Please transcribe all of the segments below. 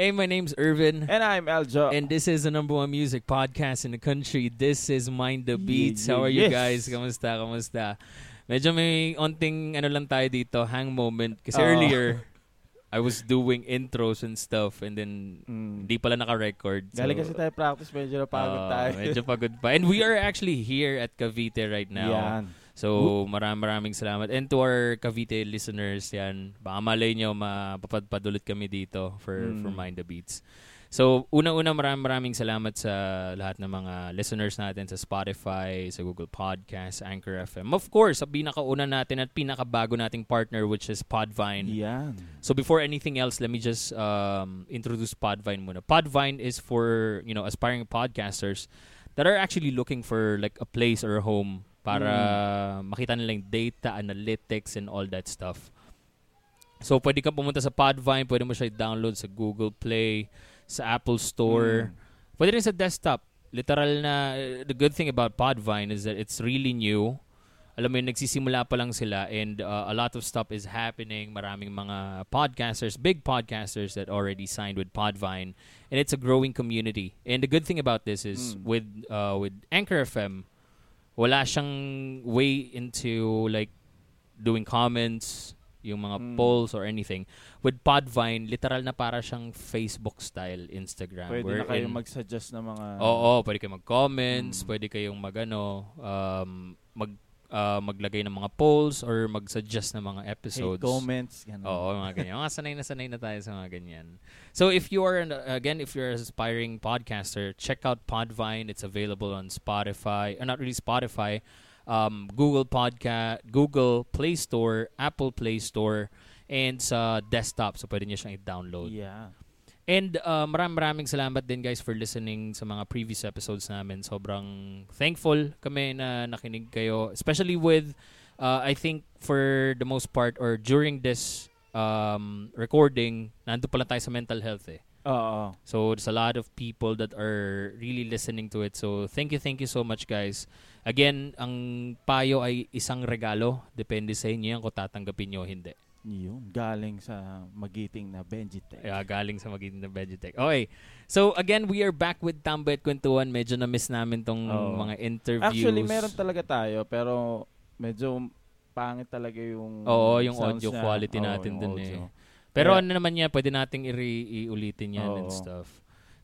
Hey, my name's Irvin. And I'm Eljo. And this is the number one music podcast in the country. This is Mind the Beats. How are you guys? Kamusta? Kamusta? Medyo may onting ano lang tayo dito, hang moment. Kasi earlier, I was doing intros and stuff and then hindi pala naka-record. Galing kasi tayo practice, medyo napagod tayo. Medyo pagod pa. And we are actually here at Cavite right now. Yan. So, maraming salamat. And to our Cavite listeners, yan, baka malay nyo, mapapadpad ulit kami dito for Mind the Beats. So, una-una, maraming salamat sa lahat ng mga listeners natin sa Spotify, sa Google Podcasts, Anchor FM. Of course, sa pinakauna natin at pinakabago nating partner, which is Podvine. Yan. So, before anything else, let me just introduce Podvine muna. Podvine is for, you know, aspiring podcasters that are actually looking for like a place or a home para makita nila yung data, analytics, and all that stuff. So, pwede kang pumunta sa Podvine, pwede mo siya i-download sa Google Play, sa Apple Store, pwede rin sa desktop. Literal na, the good thing about Podvine is that it's really new. Alam mo yun, nagsisimula pa lang sila and a lot of stuff is happening. Maraming mga podcasters, big podcasters that already signed with Podvine. And it's a growing community. And the good thing about this is with Anchor FM, wala siyang way into like doing comments, yung mga polls or anything. With Podvine, literal na para siyang Facebook style Instagram. Pwede na kayong mag-suggest ng mga... Oo, pwede kayong mag-comments, pwede kayong maglagay ng mga polls or mag-suggest ng mga episodes. Hey, comments, gano'n. Oo, mga ganyan. Sanay na tayo sa mga ganyan. So if you are, if you're an aspiring podcaster, check out Podvine. It's available on Spotify, not really Spotify, Google Podcast, Google Play Store, Apple Play Store, and sa desktop. So pwede nyo siyang i-download. Yeah. And maraming salamat din guys for listening sa mga previous episodes namin. Sobrang thankful kami na nakinig kayo. Especially with, I think for the most part or during this recording, nandun pala tayo sa mental health eh. Oo. So there's a lot of people that are really listening to it. So thank you so much guys. Again, ang payo ay isang regalo. Depende sa inyo yan kung tatanggapin nyo o hindi. Yun, galing sa magiting na Benjitech. Yeah, galing sa magiting na Benjitech. Okay, so again, we are back with Tambet Quintuan. Medyo na-miss namin tong mga interviews. Actually, meron talaga tayo, pero medyo pangit talaga yung yung audio niya. Quality natin dun audio. Eh. Pero ano naman niya, pwede nating iulitin yan and stuff.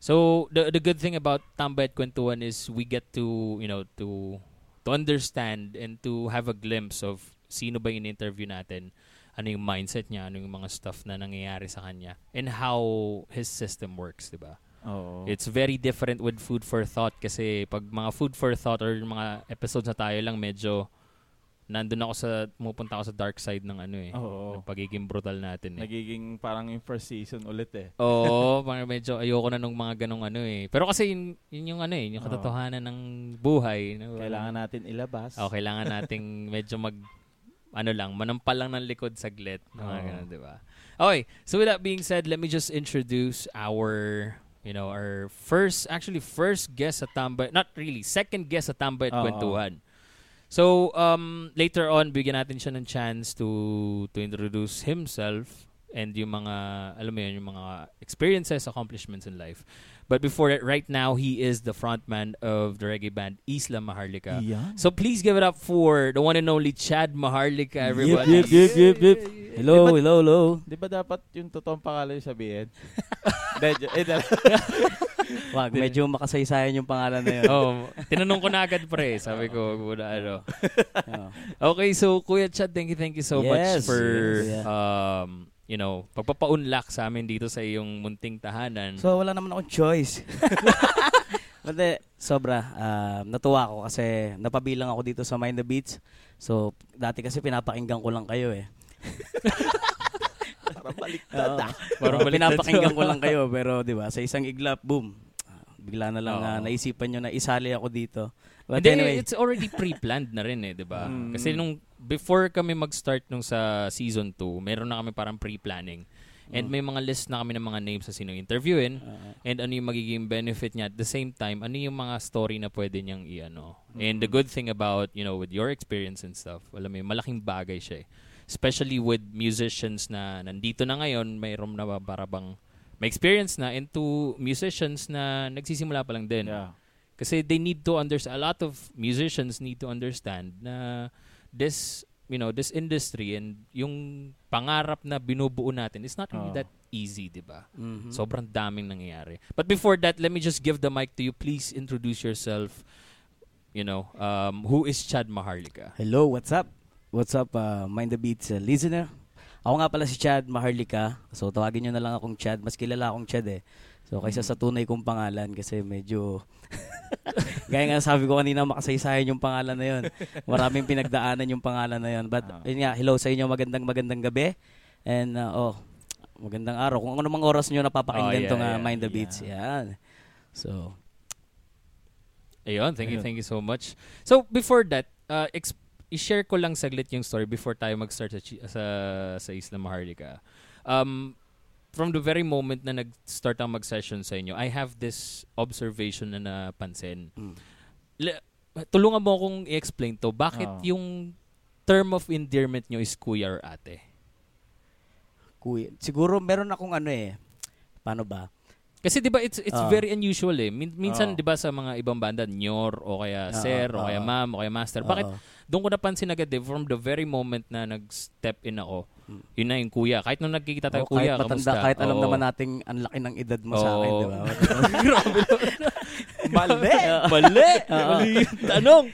So, the good thing about Tambet Quintuan is we get to, you know, to understand and to have a glimpse of sino ba yung interview natin. Ano yung mindset niya, ano yung mga stuff na nangyayari sa kanya, and how his system works, di ba? Oo. It's very different with Food for Thought kasi pag mga Food for Thought or mga episodes na tayo lang, medyo pumupunta ako sa dark side ng ano eh. Oo. Pagiging brutal natin eh. Nagiging parang yung first season ulit eh. Oo, parang medyo ayoko na nung mga ganong ano eh. Pero kasi yun yung ano eh, yung katotohanan ng buhay. Kailangan natin ilabas. Oo, kailangan nating medyo manampal lang ng likod saglit. Ganun, di ba? Okay, so with that being said, let me just introduce our first guest at Tambet, not really, second guest at Tambet Kwentuhan. So, later on, bigyan natin siya ng chance to introduce himself and yung mga, alam mo yun, yung mga experiences, accomplishments in life. But before that, right now, he is the frontman of the reggae band Isla Maharlika. Yeah. So please give it up for the one and only Chad Maharlika, everybody. Yep. Hello. Di ba dapat yung totoong pangalan yung sabihin? Wag, medyo makasaysayan yung pangalan na yun. Tinanong ko na agad pre. Sabi ko, Okay, so Kuya Chad, thank you so much for... you know, pagpapaunlak sa amin dito sa iyong munting tahanan. So, wala naman akong choice. But sobra. Natuwa ako kasi napabilang ako dito sa Mind the Beats. So, dati kasi pinapakinggan ko lang kayo eh. Parang baliktad. Pinapakinggan ko lang kayo pero di ba, sa isang iglap, boom. bigla na lang naisipan nyo na isali ako dito. But then, anyway, it's already pre-planned na rin eh, di ba? Kasi nung before kami mag-start nung sa season 2, meron na kami parang pre-planning. And may mga list na kami ng mga names na sino interviewin and ano yung magiging benefit niya. At the same time, ano yung mga story na pwede niyang i-ano. And the good thing about, you know, with your experience and stuff, alam mo, malaking bagay siya eh. Especially with musicians na nandito na ngayon, mayroon na parang may experience na, and to musicians na nagsisimula pa lang din. Yeah. Kasi they need to understand, a lot of musicians need to understand na this, you know, this industry and yung pangarap na binubuo natin is not really that easy, di ba? Mm-hmm. Sobrang daming nangyayari. But before that, let me just give the mic to you. Please introduce yourself. You know, who is Chad Maharlika? Hello, what's up? What's up, Mind the Beats listener? Ako nga pala si Chad Maharlika. So, tawagin nyo na lang akong Chad. Mas kilala akong Chad eh. So, kaysa sa tunay kong pangalan kasi medyo... Gaya nga sabi ko kanina, makasaysayan yung pangalan na yun. Maraming pinagdaanan yung pangalan na yun. But yun nga, hello sa inyo, magandang gabi. And magandang araw. Kung ano mang oras nyo napapakinggan itong Mind the Beats. Yan. So, ayun, thank you so much. So, before that, i-share ko lang saglit yung story before tayo mag-start sa Isla Maharlika. From the very moment na nag-start ang mag-session sa inyo, I have this observation na napansin. Tulungan mo akong i-explain to. Bakit yung term of endearment nyo is kuya or ate? Kuya. Siguro meron akong ano eh. Paano ba? Kasi diba it's very unusual eh. Minsan diba sa mga ibang banda, nyor o kaya sir o kaya ma'am o kaya master. Bakit? Doon ko napansin agad eh, from the very moment na nag-step in ako, yun na yung kuya. Kahit nung nagkikita tayo, kuya, kahit matanda, kamusta? Kahit alam naman nating ang laki ng edad mo sa akin, di ba? Grabe. Mali yung tanong.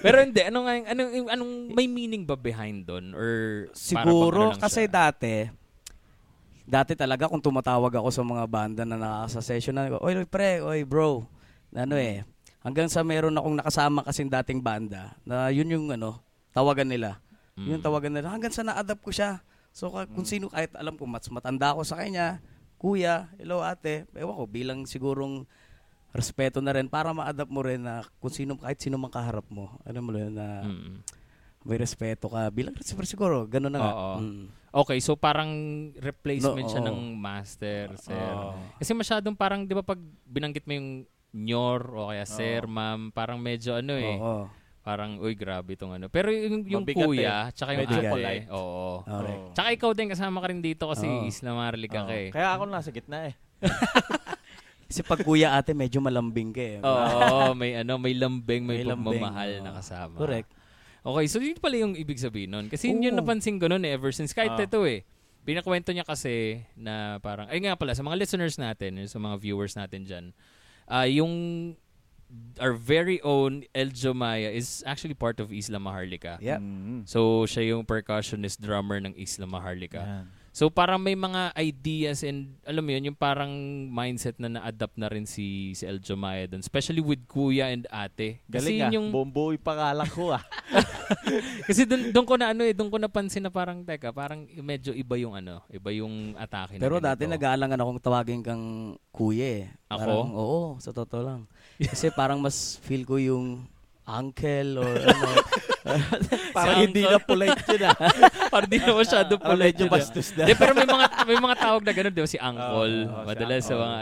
Pero hindi, anong may meaning ba behind doon? Or siguro, kasi dati talaga kung tumatawag ako sa mga banda na nakasession na, oy pre, oy bro, ano eh. Hanggang sa meron akong nakasama kasing dating banda na yun yung tawagan nila. Yun tawagan nila. Hanggang sa na-adapt ko siya. So, kung sino, kahit alam ko, matanda ako sa kanya, kuya, hello ate, ewan ko, bilang sigurong respeto na rin para ma-adapt mo rin na kung sino, kahit sino mang kaharap mo. Alam mo yun na may respeto ka. Bilang siguro, ganun na nga. Okay, so parang replacement siya ng master, sir. Kasi masyadong parang, di ba, pag binanggit mo yung nyor o kaya sir, ma'am, parang medyo parang, uy, grabe itong ano. Pero yung kuya, tsaka yung ate. Oo. Okay. Tsaka ikaw din, kasama ka rin dito kasi Isla Maharlika ka eh. Kaya ako nasa gitna eh. Kasi pag kuya ate, medyo malambing ka eh. Oo, may lambing, may pagmamahal na kasama. Correct. Okay, so yun pala yung ibig sabihin nun. Kasi yun napansin ko nun eh, ever since kahit ito eh. Pinakwento niya kasi na parang, ay nga pala, sa mga listeners natin, sa mga viewers natin dyan, yung... our very own Eljo Maya is actually part of Isla Maharlika. Yeah. So siya yung percussionist drummer ng Isla Maharlika. Yeah. So parang may mga ideas and alam mo yun yung parang mindset na na-adapt na rin si Eljo Maya dun, especially with kuya and ate. Kasi galing yung bomboy pangalak ko ah. Kasi doon ko napansin na parang teka, parang medyo iba yung atake na. Pero dati nag-aalangan akong tawagin kang kuya eh. Ako? Parang, oo, sa totoo lang. Kasi parang mas feel ko yung uncle or ano. Parang hindi na polite yun ah. Parang hindi na masyado polite yun. Pero may mga tawag na gano'n, di ba? Si uncle. Madalas si sa mga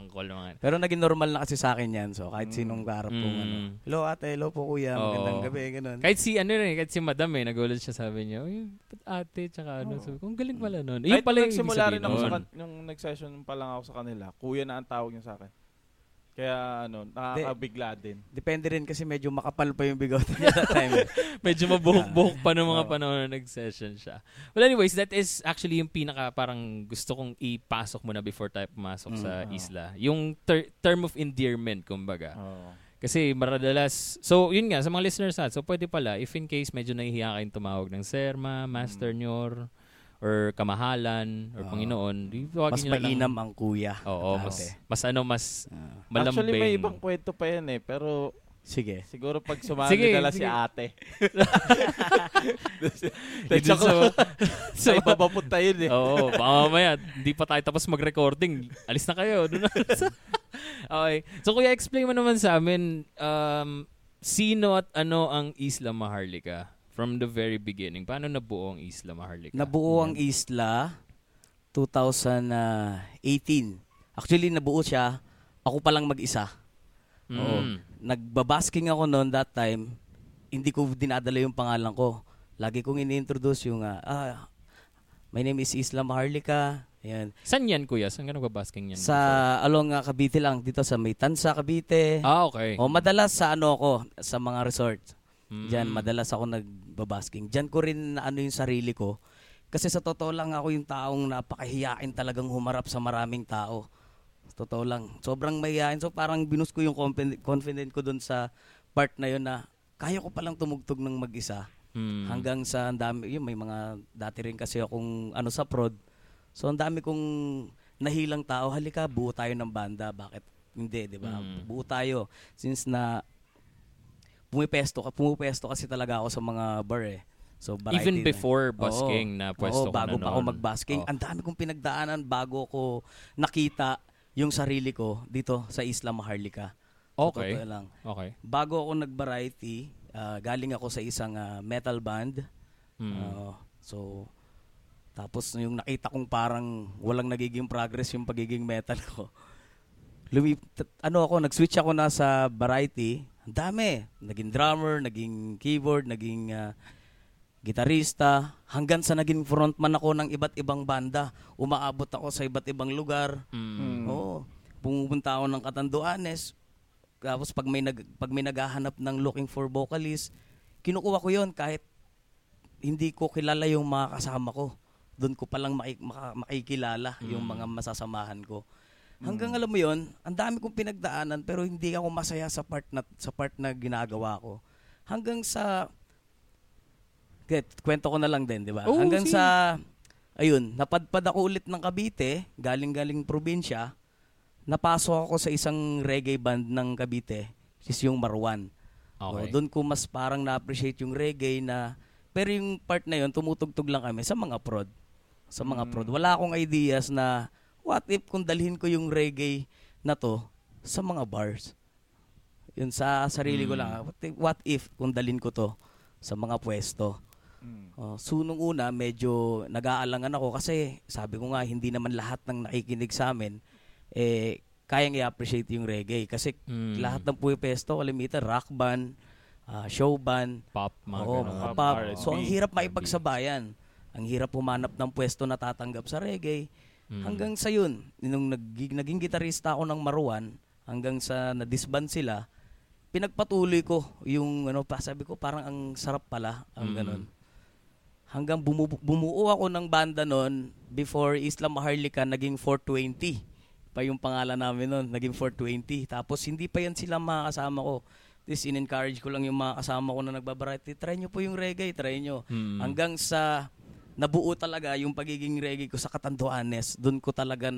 uncle. Mga. Pero naging normal na kasi sa akin yan. So kahit sinong kaharap po. Hello ate, hello po kuya. Magandang gabi. Ganun. Kahit si madam eh, nagulat siya sabi niya, ate, tsaka So, kung galing pala nun. Kahit nagsimula rin ako nung nag-session pa lang ako sa kanila, kuya na ang tawag niya sa akin. Kaya nakakabigla din. Depende rin kasi medyo makapal pa yung bigot niya that time. Medyo mabuhok-buhok pa ng mga panahon na nag-session siya. Well anyways, that is actually yung pinaka parang gusto kong ipasok muna before tayo pumasok sa Isla. Yung term of endearment, kumbaga. Kasi maradalas, so yun nga, sa mga listeners natin, so pwede pala, if in case medyo nahihiya kayong tumawag ng sir, ma, master, nyor, or kamahalan or Panginoon, mas mainam ang kuya. Oo, mas malambing. Actually may ibang kwento pa yan eh, pero sige. Siguro pag sumali nila si ate. So ipapapunta yun eh. Oo, baka mamaya, hindi pa tayo tapos mag-recording. Alis na kayo. Okay. So kuya, explain mo naman sa amin sino at ano ang Isla Maharlika from the very beginning. Paano nabuo ang Isla Maharlika? Nabuo ang Isla 2018. Actually, nabuo siya. Ako palang mag-isa. Oo. Nagbabasking ako noon that time. Hindi ko dinadala yung pangalan ko. Lagi kong ini-introduce yung my name is Isla Maharlika. Ayan. Saan yan, kuya? Saan ka nagbabasking yan? Sa along Cavite lang. Dito sa Maytansa, Cavite. Ah, okay. O madalas sa ano ako, sa mga resort. Diyan, madalas ako nagbabasking. Diyan ko rin ano yung sarili ko. Kasi sa totoo lang ako yung taong napakahiyain talagang humarap sa maraming tao. Totoo lang. Sobrang mahihain. So parang binus ko yung confident ko dun sa part na yun na kaya ko palang tumugtog ng mag-isa. Hanggang sa andami, yun, may mga dati rin kasi akong ano sa prod. So ang dami kong nahilang tao, halika buo tayo ng banda, bakit hindi, 'di ba? Buo tayo since na pumupesto kasi talaga ako sa mga bar eh. So even before busking na pwesto ko bago pa ako magbasking, ang dami kong pinagdaanan bago ko nakita yung sarili ko dito sa Isla Maharlika. Okay. Totoo lang. Okay. Bago ako nag-variety, galing ako sa isang metal band. So tapos yung nakita kong parang walang nagiging progress yung pagiging metal ko. Nag-switch ako na sa variety. Ang dami. Naging drummer, naging keyboard, naging gitarista. Hanggang sa naging frontman ako ng iba't ibang banda. Umaabot ako sa iba't ibang lugar. Oo. Pumupunta ako ng Katanduanes. Tapos pag may naghahanap ng looking for vocalist, kinukuha ko yun kahit hindi ko kilala yung mga kasama ko. Doon ko palang makikilala yung mga masasamahan ko. Hanggang alam mo yun, ang dami kong pinagdaanan pero hindi ako masaya sa part na ginagawa ko. Hanggang sa kwento ko na lang din, 'di ba? Napadpad ako ulit ng Cavite, galing probinsya. Napasok ako sa isang reggae band ng Cavite, sis yung Marwan. Okay. Doon ko mas parang na-appreciate yung reggae na pero yung part na yun, tumutugtog lang kami sa mga prod. Sa mga prod. Wala akong ideas na what if kung dalhin ko yung reggae na to sa mga bars. Yun sa sarili ko lang. What if kung dalhin ko to sa mga pwesto. So nung una, medyo nag-aalangan ako kasi sabi ko nga, hindi naman lahat ng nakikinig sa amin kayang i-appreciate yung reggae. Kasi lahat ng pwesto, kalimitan, rock band, show band, pop, mga pop. So ang hirap maipagsabayan. Ang hirap humanap ng pwesto na tatanggap sa reggae. Hanggang sa yun, nung naging gitarista ako ng Marwan, hanggang sa na-disband sila, pinagpatuloy ko yung sabi ko parang ang sarap pala, ang ganun. Hanggang bumuo ako ng banda noon before Isla Maharlika, naging 420. Pa yung pangalan namin noon, naging 420. Tapos hindi pa yan sila makakasama ko. This in-encourage ko lang yung mga kasama ko na nagbabariety. Try nyo po yung reggae, try nyo. Hanggang sa nabuo talaga yung pagiging reggae ko sa Katanduanes. Doon ko talaga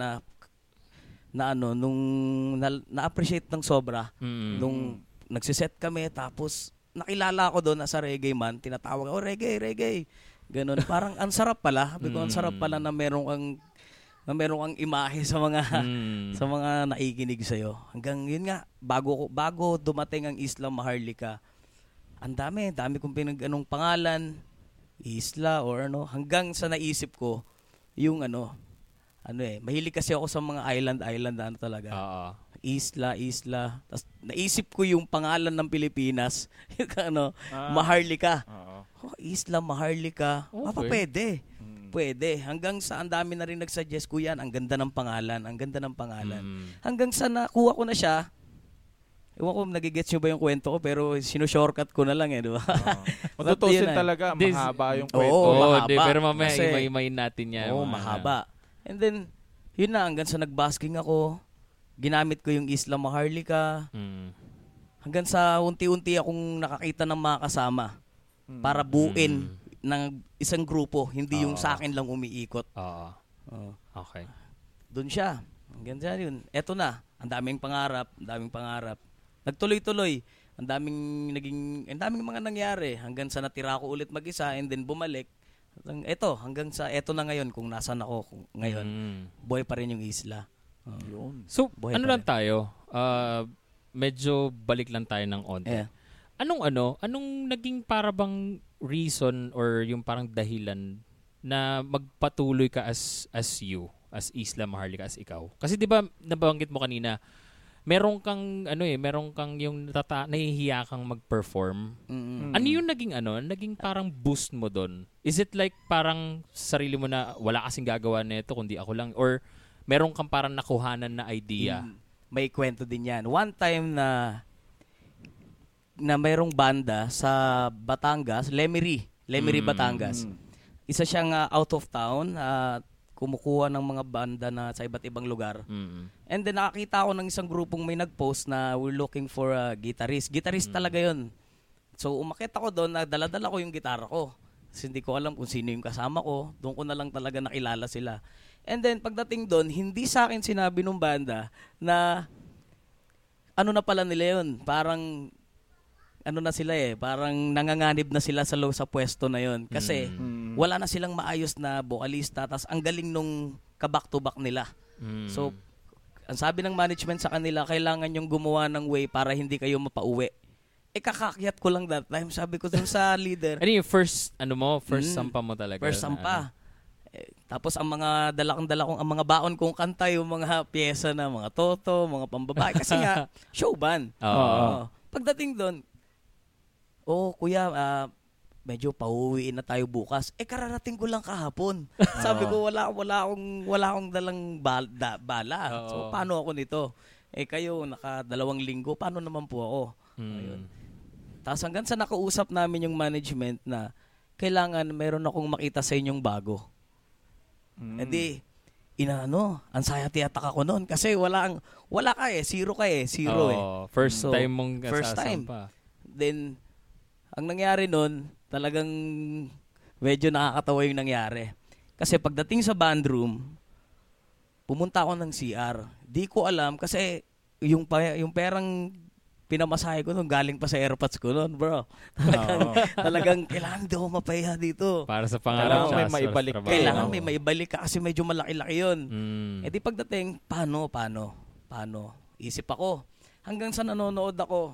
na-appreciate ng sobra. Nung nagsiset kami, tapos nakilala ko doon as a reggae man. Tinatawag ako, reggae. Ganun. Parang ang sarap pala. Sabi ko, ang sarap pala na meron kang imahe sa mga sa mga naikinig sa iyo. Hanggang yun nga, bago dumating ang Isla Maharlika. Ang dami kong pinag-anong pangalan, Isla or ano, hanggang sa naisip ko yung mahilig kasi ako sa mga island talaga. Isla. Tapos naisip ko yung pangalan ng Pilipinas, yung Maharlika. Isla Maharlika. Okay. Mapapwede. Pwede. Hanggang sa ang dami na rin nagsuggest ko yan. Ang ganda ng pangalan. Hanggang sa nakuha ko na siya. Ewan ko, nagigets nyo ba yung kwento ko? Pero sinushortcut ko na lang eh, di ba? Matutusin talaga. Mahaba yung kwento. Mahaba. Pero mamaya imay-imayin natin yan. Mahaba. And then, yun na. Hanggang sa nagbasking ako, ginamit ko yung Isla Maharlika. Hanggang sa unti-unti akong nakakita ng mga kasama para buuin ng isang grupo, hindi yung sa akin lang umiikot. Okay. Doon siya. Ang ganda yun. Eto na. Ang daming pangarap. Nagtuloy-tuloy. Ang daming mga nangyari. Hanggang sa natira ko ulit mag-isa and then bumalik. Eto na ngayon kung nasan ako ngayon. Buhay pa rin yung isla. So, buhay ano lang tayo? Medyo balik lang tayo ng onte. Yeah. Anong naging para bang reason or yung parang dahilan na magpatuloy ka as you, as Isla Maharlika, as ikaw? Kasi 'di ba nabanggit mo kanina, meron kang yung nahihiya kang mag-perform. Mm-hmm. Ano yung naging parang boost mo doon? Is it like parang sarili mo na wala kasing gagawa nito kundi ako lang, or meron kang parang nakuhanan na idea? May kwento din yan. One time na mayroong banda sa Batangas, Lemery, Batangas. Isa siyang out of town, kumukuha ng mga banda na sa iba't ibang lugar. Mm-hmm. And then nakakita ako ng isang grupong may nag-post na we're looking for a guitarist. Guitarist talaga yun. So umakyat ako doon, dala-dala ko yung gitara ko. Kasi hindi ko alam kung sino yung kasama ko. Doon ko na lang talaga nakilala sila. And then pagdating doon, hindi sa akin sinabi nung banda na ano na pala nila yun. Parang ano na sila parang nanganganib na sila sa pwesto na yun. Kasi wala na silang maayos na vocalista, tas ang galing nung kabak-to-back nila. So, ang sabi ng management sa kanila, kailangan yung gumawa ng way para hindi kayo mapauwi. Kakakyat ko lang that time. Sabi ko dun sa leader. Ano yung first sampa mo talaga? First sampa. Tapos ang mga ang mga baon kong kanta, yung mga pyesa na mga toto, mga pambabae. Kasi nga, show band. Pagdating dun, kuya, medyo pauwiin na tayo bukas. Kararating ko lang kahapon. Sabi ko, wala akong dalang bala. Oo. So, paano ako nito? Kayo, naka 2 linggo, paano naman po ako? Ayun. Tapos hanggang sa nakausap namin yung management na kailangan meron akong makita sa inyong bago. Anxiety attack ako noon kasi zero ka. First time mong kasasam pa. Then, ang nangyari nun, talagang medyo nakakatawa yung nangyari. Kasi pagdating sa band room, pumunta ako ng CR. Di ko alam kasi yung perang pinamasahe ko nun, galing pa sa AirPods ko nun, bro. Talagang kailangan daw mapahiya dito. Para sa pangarap siya. Kailangan may maibalik ka kasi medyo malaki-laki yun. Di pagdating, paano? Isip ako. Hanggang sa nanonood ako,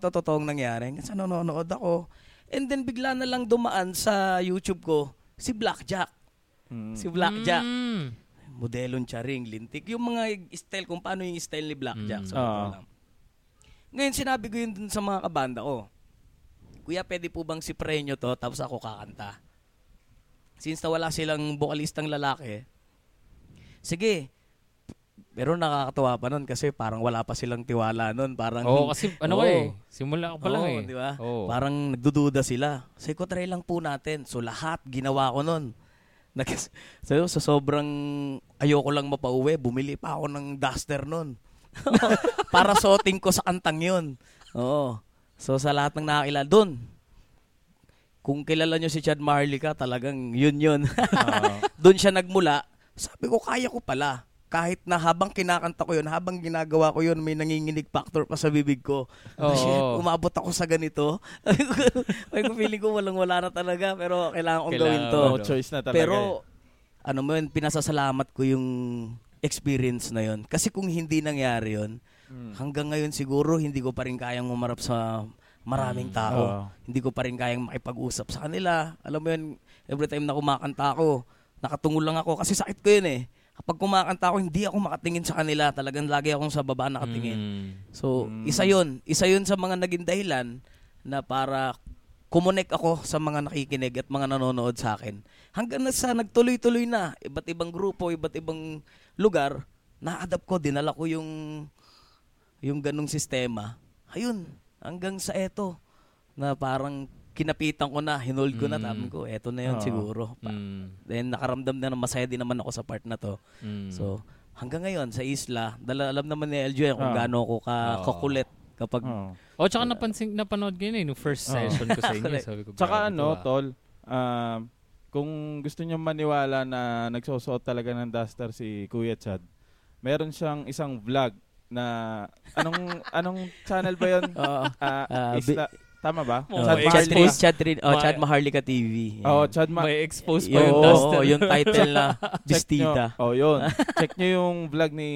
totoong nangyari. Hanggang sa nanonood ako. And then bigla na lang dumaan sa YouTube ko si Blackjack. Modelon, charing, lintik. Yung mga style, kung paano yung style ni Blackjack. So, ngayon sinabi ko yun dun sa mga kabanda ko. Kuya, pwede po bang si Prenyo to? Tapos ako kakanta. Since na wala silang vocalistang lalaki, sige. Pero nakakatawa pa nun kasi parang wala pa silang tiwala nun. Parang, kasi simula ko pa lang . Diba? Parang nagdududa sila. Sabi ko, try lang po natin. So lahat ginawa ko nun. So sobrang ayoko lang mapauwi, bumili pa ako ng duster nun. Para suotin ko sa kantang yun. Oo. So sa lahat ng nakakilala dun. Kung kilala nyo si Chad Maharlika, talagang yun. Dun siya nagmula. Sabi ko, kaya ko pala. Kahit na habang kinakanta ko yun, habang ginagawa ko yun, may nanginginig factor pa sa bibig ko. Umabot ako sa ganito. Feeling ko walang-wala na talaga, pero kailangan kong gawin to. No choice na talaga. Pero, pinasasalamat ko yung experience na yun. Kasi kung hindi nangyari yun, hanggang ngayon siguro, hindi ko pa rin kayang umarap sa maraming tao. Hindi ko pa rin kayang makipag-usap sa kanila. Alam mo yun, every time na kumakanta ako, nakatungo lang ako kasi sakit ko yun Kapag kumakanta ako, hindi ako makatingin sa kanila. Talagang lagi akong sa baba nakatingin. So, Isa yun sa mga naging dahilan na para kumonek ako sa mga nakikinig at mga nanonood sa akin. Hanggang sa nagtuloy-tuloy na, iba't ibang grupo, iba't ibang lugar, na-adapt ko, dinala ko yung ganung sistema. Ayun, hanggang sa eto, na parang kinapitan ko na, hinold ko na, tabi ko, eto na yun siguro. Then nakaramdam na masaya din naman ako sa part na to. So, hanggang ngayon, sa Isla, alam naman ni Eljo kung gaano ako kakulit kapag... tsaka napanood ko yun yung first session ko sa inyo. Sabi ko, tsaka tol, kung gusto nyo maniwala na nagsusuot talaga ng duster si Kuya Chad, meron siyang isang vlog na... Anong channel ba yun? Isla... Tama ba? Oh, Chad Maharlika TV. Oh, Chad Maharlika. May expose po yung Dustin. Oh, yung title na Bistita. Nyo, oh, yun. Check nyo yung vlog ni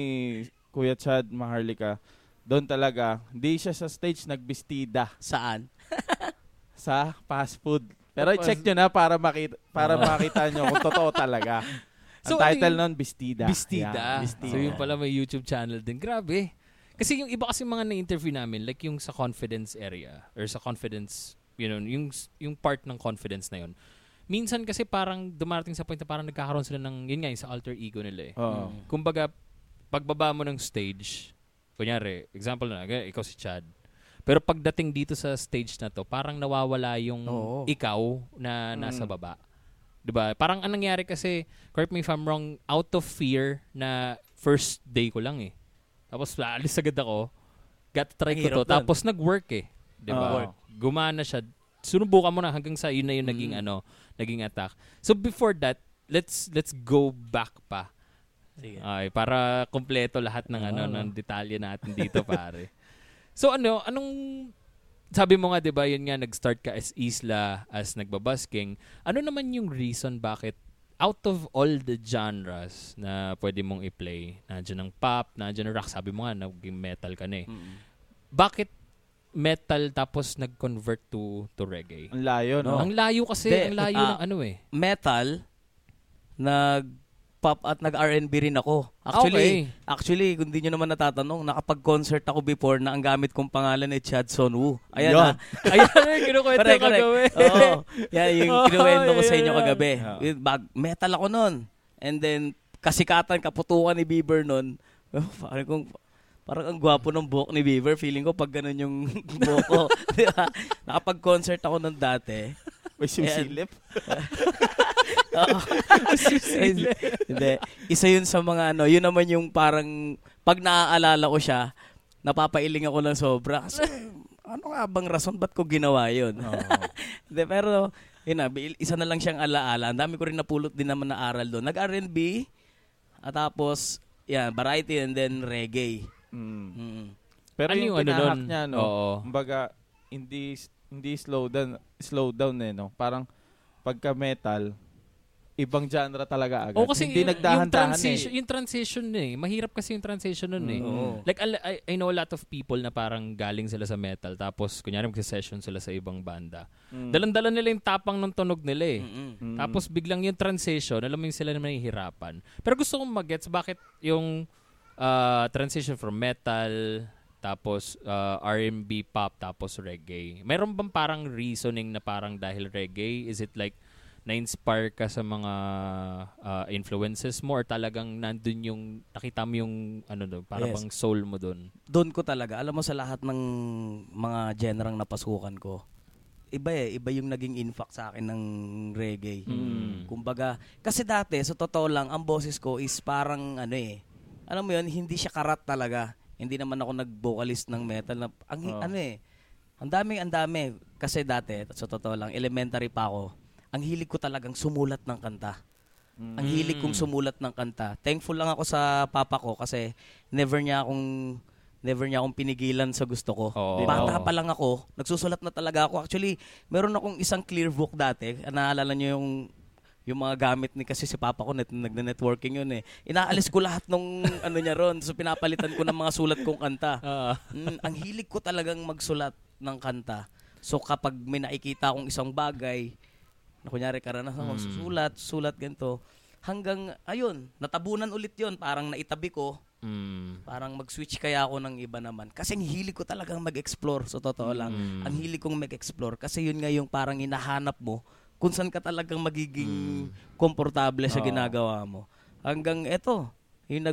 Kuya Chad Maharlika. Doon talaga. Hindi siya sa stage nagbistida. Saan? Sa fast food. Pero check nyo na para makita nyo kung totoo talaga. So, ang title nun, Bistida. Bistida. Yeah, Bistida. So yung pala may YouTube channel din. Grabe. Kasi yung iba kasi mga na-interview namin, like yung sa confidence area or sa confidence, you know, yung part ng confidence na yun. Minsan kasi parang dumarating sa point na parang nagkakaroon sila ng, yun nga, yung sa alter ego nila eh. Oh. Kumbaga, pagbaba mo ng stage, kunyari, example na, ikaw si Chad. Pero pagdating dito sa stage na to, parang nawawala yung ikaw na nasa baba. Diba? Parang anong nangyari kasi, correct me if I'm wrong, out of fear na first day ko lang eh. Tapos alis agad ako. Got to try ko to. Tapos nag-work eh. Diba? Gumana siya. Sunubukan mo na hanggang sa yun na yun naging attack. So before that, let's go back pa. Sige. Ay, para kompleto lahat ng ng detalye natin dito, pare. So anong sabi mo nga 'di ba, yun nga nag-start ka as Isla, as nagbabasking. Ano naman yung reason bakit out of all the genres na pwede mong i-play, nandiyan ang pop, nandiyan ang rock, sabi mo nga, naging metal ka na eh. Mm-hmm. Bakit metal tapos nag-convert to reggae? Ang layo, no? Ang layo kasi, ang layo ng ano eh. Metal, nag-pop at nag-R&B rin ako. Actually, kung di nyo naman natatanong, nakapag-concert ako before na ang gamit kong pangalan ay Chad Sonwoo. Ayan na. Ayan na yung kinukwento ko kagabi. Oo. Yan yung kinukwento ko sa inyo kagabi. Metal ako nun. And then, kasikatan, kaputukan ni Bieber nun. Parang ang gwapo ng buhok ni Bieber. Feeling ko pag ganun yung buhok ko. Diba? Nakapag-concert ako nun dati. May susilip. Hindi. Isa yun sa mga yun naman yung parang pag naaalala ko siya, napapailing ako ng sobra. Kasi, ano nga bang rason ba't ko ginawa yun? Hindi, pero isa na lang siyang alaala. Ang dami ko rin napulot din naman na aral doon. Nag-R&B, at tapos, variety and then reggae. Mm. Mm. Pero yung pinahak niya, kumbaga, hindi slow down no? Parang, pagka metal, ibang genre talaga agad. Kasi hindi nagdahan-dahan eh. Yung transition eh. Mahirap kasi yung transition nun eh. Mm-hmm. Like, I know a lot of people na parang galing sila sa metal tapos kunyari mag-session sila sa ibang banda. Mm-hmm. Dalan-dalan nila yung tapang ng tunog nila eh. Mm-hmm. Tapos biglang yung transition, alam mo yung sila na mahihirapan. Pero gusto kong mag-gets bakit yung transition from metal tapos R&B, pop, tapos reggae. Meron bang parang reasoning na parang dahil reggae? Is it like na-inspire ka sa mga influences mo or talagang nandun yung nakita mo yung para bang soul mo doon? Doon ko talaga. Alam mo sa lahat ng mga genrang napasukan ko, iba yung naging impact sa akin ng reggae. Mm. Kumbaga, kasi dati, sa totoo lang, ang boses ko is parang alam mo yun, hindi siya karat talaga. Hindi naman ako nag-vocalist ng metal. Ang dami. Kasi dati, sa totoo lang, elementary pa ako. Ang hilig ko talagang sumulat ng kanta. Mm. Ang hilig kong sumulat ng kanta. Thankful lang ako sa papa ko kasi never niya akong pinigilan sa gusto ko. Oh. Bata pa lang ako, nagsusulat na talaga ako. Actually, meron akong isang clear book dati. Naalala niyo yung mga gamit ni kasi si papa ko nagna-networking yun eh. Inaalis ko lahat nung niya ron. So pinapalitan ko ng mga sulat kong kanta. Ang hilig ko talagang magsulat ng kanta. So kapag may nakikita akong isang bagay, kunyari karanasan ko, sulat ganito. Hanggang, ayun, natabunan ulit yun. Parang naitabi ko. Mm. Parang mag-switch kaya ako ng iba naman. Kasi ang hilig ko talagang mag-explore. So, totoo lang. Ang hilig kong mag-explore. Kasi yun nga yung parang hinahanap mo kung saan ka talagang magiging komportable sa ginagawa mo. Hanggang eto, yung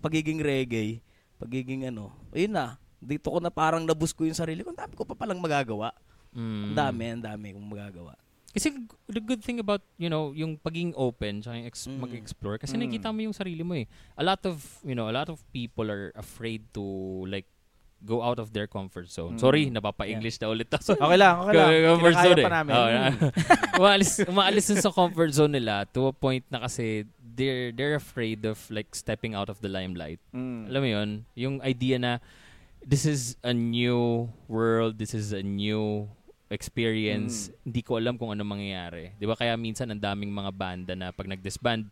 pagiging reggae, pagiging ayun na, dito ko na parang nabus ko yung sarili ko. Ang dami ko pa palang magagawa. Ang dami kong magagawa. Kasi the good thing about, yung pagiging open, yung mag-explore, kasi nakikita mo yung sarili mo eh. A lot of people are afraid to, like, go out of their comfort zone. Sorry, napapa-English na ulit. Okay lang. Comfort zone pa namin. Umaalis din sa comfort zone nila to a point na kasi they're afraid of, like, stepping out of the limelight. Alam mo yun? Yung idea na, this is a new world, this is a new experience, hindi ko alam kung ano mangyayari. 'Di ba? Kaya minsan ang daming mga banda na pag nag-disband,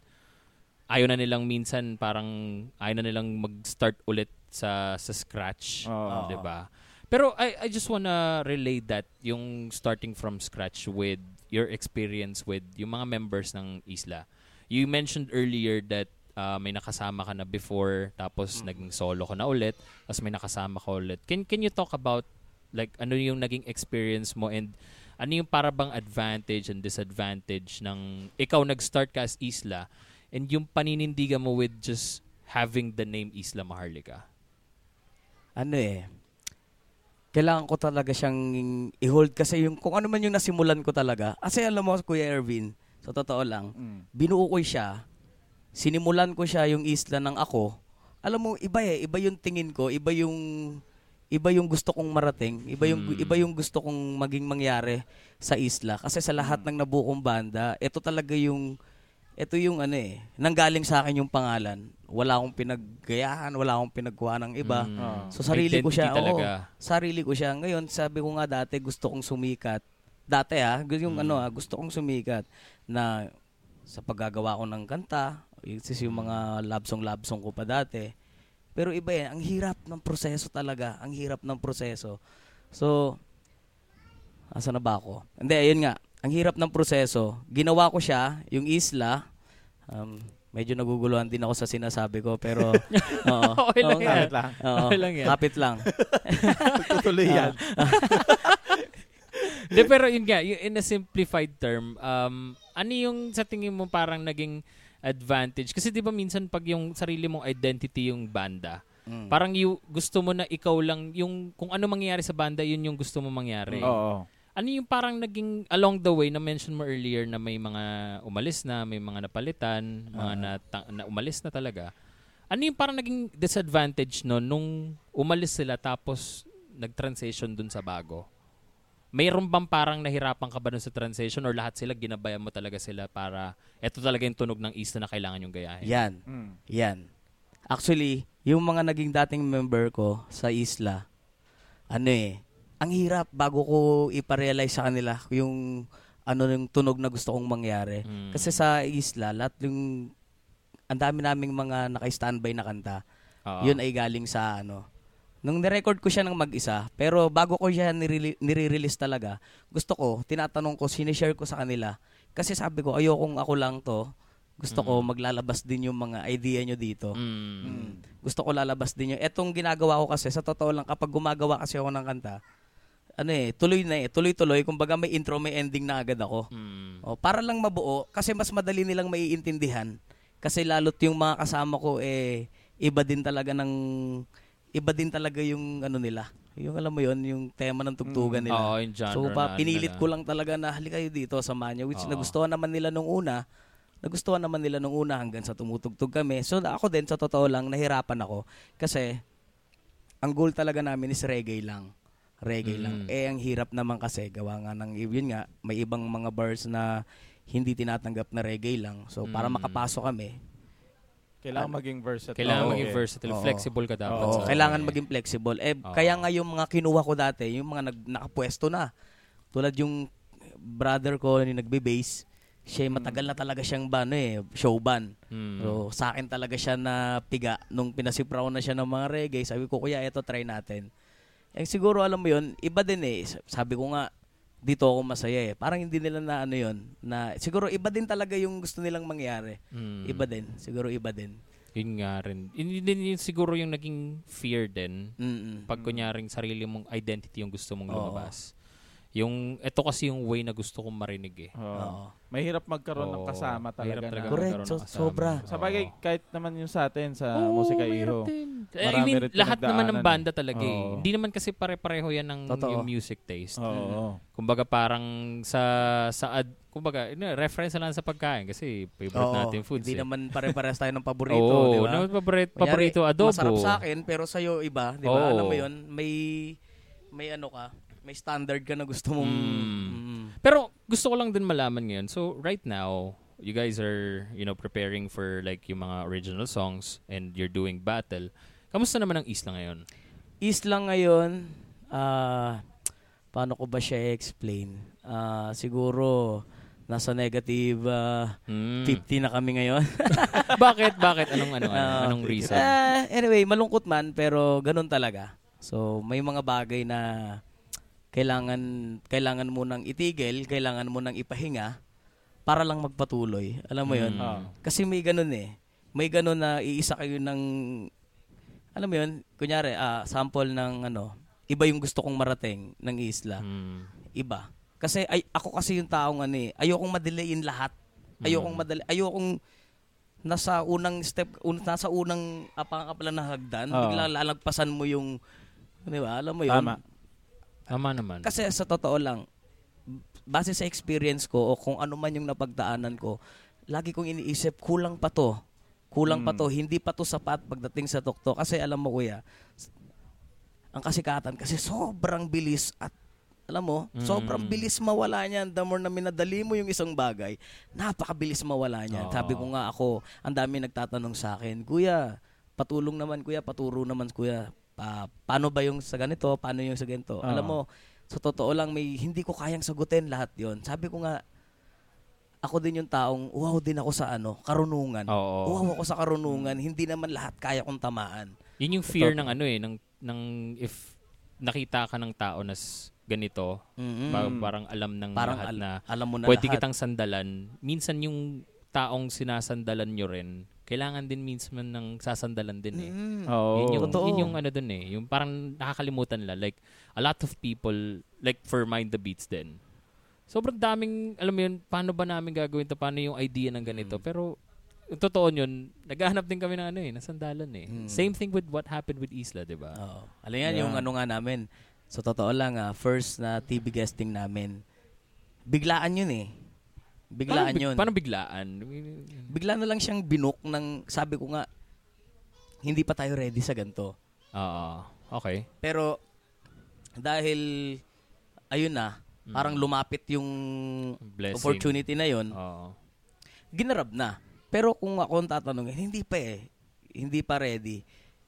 ayaw na nilang minsan parang ayaw na nilang mag-start ulit sa scratch, 'di ba? Pero I just wanna relay that yung starting from scratch with your experience with yung mga members ng Isla. You mentioned earlier that may nakasama ka na before, tapos naging solo ka na ulit, tapos may nakasama ka ulit. Can you talk about like ano yung naging experience mo and ano yung para bang advantage and disadvantage ng ikaw nag-start ka as Isla and yung paninindigan mo with just having the name Isla Maharlika? Ano kailangan ko talaga siyang i-hold kasi yung kung ano man yung nasimulan ko talaga. Kasi alam mo, Kuya Irvin, sa totoo lang, binuo ko siya, sinimulan ko siya yung Isla ng ako. Alam mo, iba iba yung tingin ko, iba yung gusto kong marating, iba yung gusto kong maging mangyari sa Isla. Kasi sa lahat ng nabuo kong banda, ito talaga yung, nanggaling sa akin yung pangalan. Wala akong pinaggayahan, wala akong pinagkuha ng iba. So sarili ko siya. Sarili ko siya. Ngayon, sabi ko nga dati, gusto kong sumikat. Dati yung gusto kong sumikat na sa paggagawa ko ng kanta, yung mga love song ko pa dati. Pero iba ang hirap ng proseso talaga. Ang hirap ng proseso. So, asa na ba ako? Hindi, ayun nga. Ang hirap ng proseso. Ginawa ko siya, yung Isla. Medyo naguguluhan din ako sa sinasabi ko, pero kapit lang. Tutuloy yan. De, pero yun nga, in a simplified term, ano yung sa tingin mo parang naging advantage? Kasi di ba minsan pag yung sarili mong identity yung banda, parang gusto mo na ikaw lang, yung kung ano mangyayari sa banda, yun yung gusto mo mangyari. Oo. Ano yung parang naging along the way na mention mo earlier na may mga umalis na, may mga napalitan, mga na umalis na talaga. Ano yung parang naging disadvantage no nung umalis sila tapos nag-transition dun sa bago? Mayroon bang parang nahirapan ka ba dun sa transition or lahat sila ginabayan mo talaga sila para eto talaga yung tunog ng Isla na kailangan yung gayahin? Yan. Actually, yung mga naging dating member ko sa Isla, ang hirap bago ko iparealize sa kanila yung yung tunog na gusto kong mangyari. Kasi sa Isla, lahat yung ang dami naming mga naka-standby na kanta. Yun ay galing sa nung ni-record ko siya ng mag-isa, pero bago ko siya nire-release talaga, gusto ko, tinatanong ko, sinishare ko sa kanila. Kasi sabi ko, ayokong ako lang to. Gusto ko maglalabas din yung mga idea nyo dito. Gusto ko lalabas din yung etong ginagawa ko kasi sa totoo lang kapag gumagawa kasi ako ng kanta, tuloy na tuloy-tuloy. Kumbaga may intro, may ending na agad ako. Para lang mabuo kasi mas madali nilang maiintindihan kasi lalo't yung mga kasama ko iba din talaga yung nila. Yung alam mo yon, yung tema ng tugtugan nila. So pinilit ko lang talaga na halika kayo dito, samahan niyo, which nagustuhan naman nila nung una hanggang sa tumutugtog kami. So ako din, sa totoo lang, nahirapan ako. Kasi ang goal talaga namin is reggae lang. Ang hirap naman kasi gawa nga ng, yun nga, may ibang mga bars na hindi tinatanggap na reggae lang. So para makapasok kami, kailangan maging versatile. Flexible ka dapat. Kailangan maging flexible. Kaya nga yung mga kinuha ko dati, yung mga nakapwesto na. Tulad yung brother ko na nagbe-bass, siya matagal na talaga siyang showband. So sa akin talaga siya na piga nung pinasipraw na siya ng mga reggae. Sabi ko, kuya, eto try natin. Siguro alam mo yun, iba din Sabi ko nga, dito ako masaya Parang hindi nila na siguro iba din talaga yung gusto nilang mangyari. Iba din. Yun nga rin. Yun siguro yung naging fear din. Pag kunyaring sarili mong identity yung gusto mong lumabas. Yung ito kasi yung way na gusto kong marinig. Mahirap magkaroon ng kasama talaga. Correct, sobra. Sabagay kahit naman yung sa atin sa Musica Iho. Lahat naman ng banda talaga. Hindi naman kasi pare-pareho yan ng yung music taste. Kumbaga parang reference lang sa pagkain kasi favorite natin foods. Hindi naman pare-parehas tayo ng paborito, di ba? Paborito adobo. Masarap sa akin pero sa iyo iba, di ba? Alam mo 'yun, may may standard ka na gusto mong... Pero gusto ko lang din malaman ngayon. So right now, you guys are, preparing for like yung mga original songs and you're doing battle. Kamusta naman ang Isla ngayon? paano ko ba siya i-explain? Siguro, nasa negative 50 na kami ngayon. Bakit? Bakit? Anong reason? Anyway, malungkot man, pero ganun talaga. So, may mga bagay na kailangan mo nang itigil, kailangan mo nang ipahinga para lang magpatuloy. Alam mo yun? Kasi may ganun eh. May ganun na iisa kayo ng, alam mo yun, kunyari, sample ng iba yung gusto kong marating ng isla. Iba. Kasi ako kasi yung taong ayokong madelayin lahat. Ayokong nasa unang step, nasa unang pangkapala na hagdan, bigla lalagpasan mo yung, di ba, alam mo yun? Tama naman. Kasi sa totoo lang, base sa experience ko o kung ano man yung napagdaanan ko, lagi kong iniisip, kulang pa to. Kulang pa to. Hindi pa to sapat pagdating sa tuktok. Kasi alam mo kuya, ang kasikatan kasi sobrang bilis at alam mo, sobrang bilis mawala niyan. The more na minadali mo yung isang bagay, napakabilis mawala niyan. Sabi ko nga ako, ang dami nagtatanong sa akin, kuya, patulong naman kuya, paturo naman kuya. Paano ba yung sa ganito? Paano yung sa ganito? Alam mo, sa totoo lang, hindi ko kayang sagutin lahat yon. Sabi ko nga, ako din yung taong uhaw din ako sa karunungan. Uhaw ako sa karunungan, hindi naman lahat kaya kong tamaan. Yun yung fear ng if nakita ka ng tao na ganito, parang alam ng parang lahat na alam mo na pwede lahat. Kitang sandalan. Minsan yung taong sinasandalan nyo rin, kailangan din minsan ng sasandalan din eh. Yun yung dun eh. Yung parang nakakalimutan la. Like, a lot of people, like for Mind the Beats din, sobrang daming, alam mo yun, paano ba namin gagawin ito? Paano yung idea ng ganito? Pero, totoo yun, naghahanap din kami ng nasandalan eh. Same thing with what happened with Isla, di ba? Alam yan, yung nga namin. So, totoo lang, first na TV guesting namin, biglaan yun eh. Biglaan yun. Paano biglaan? Bigla na lang siyang binook ng, sabi ko nga, hindi pa tayo ready sa ganito. Okay. Pero, dahil, ayun na, parang lumapit yung blessing. Opportunity na yun, ginarab na. Pero kung ako ang tatanungin, hindi pa eh. Hindi pa ready.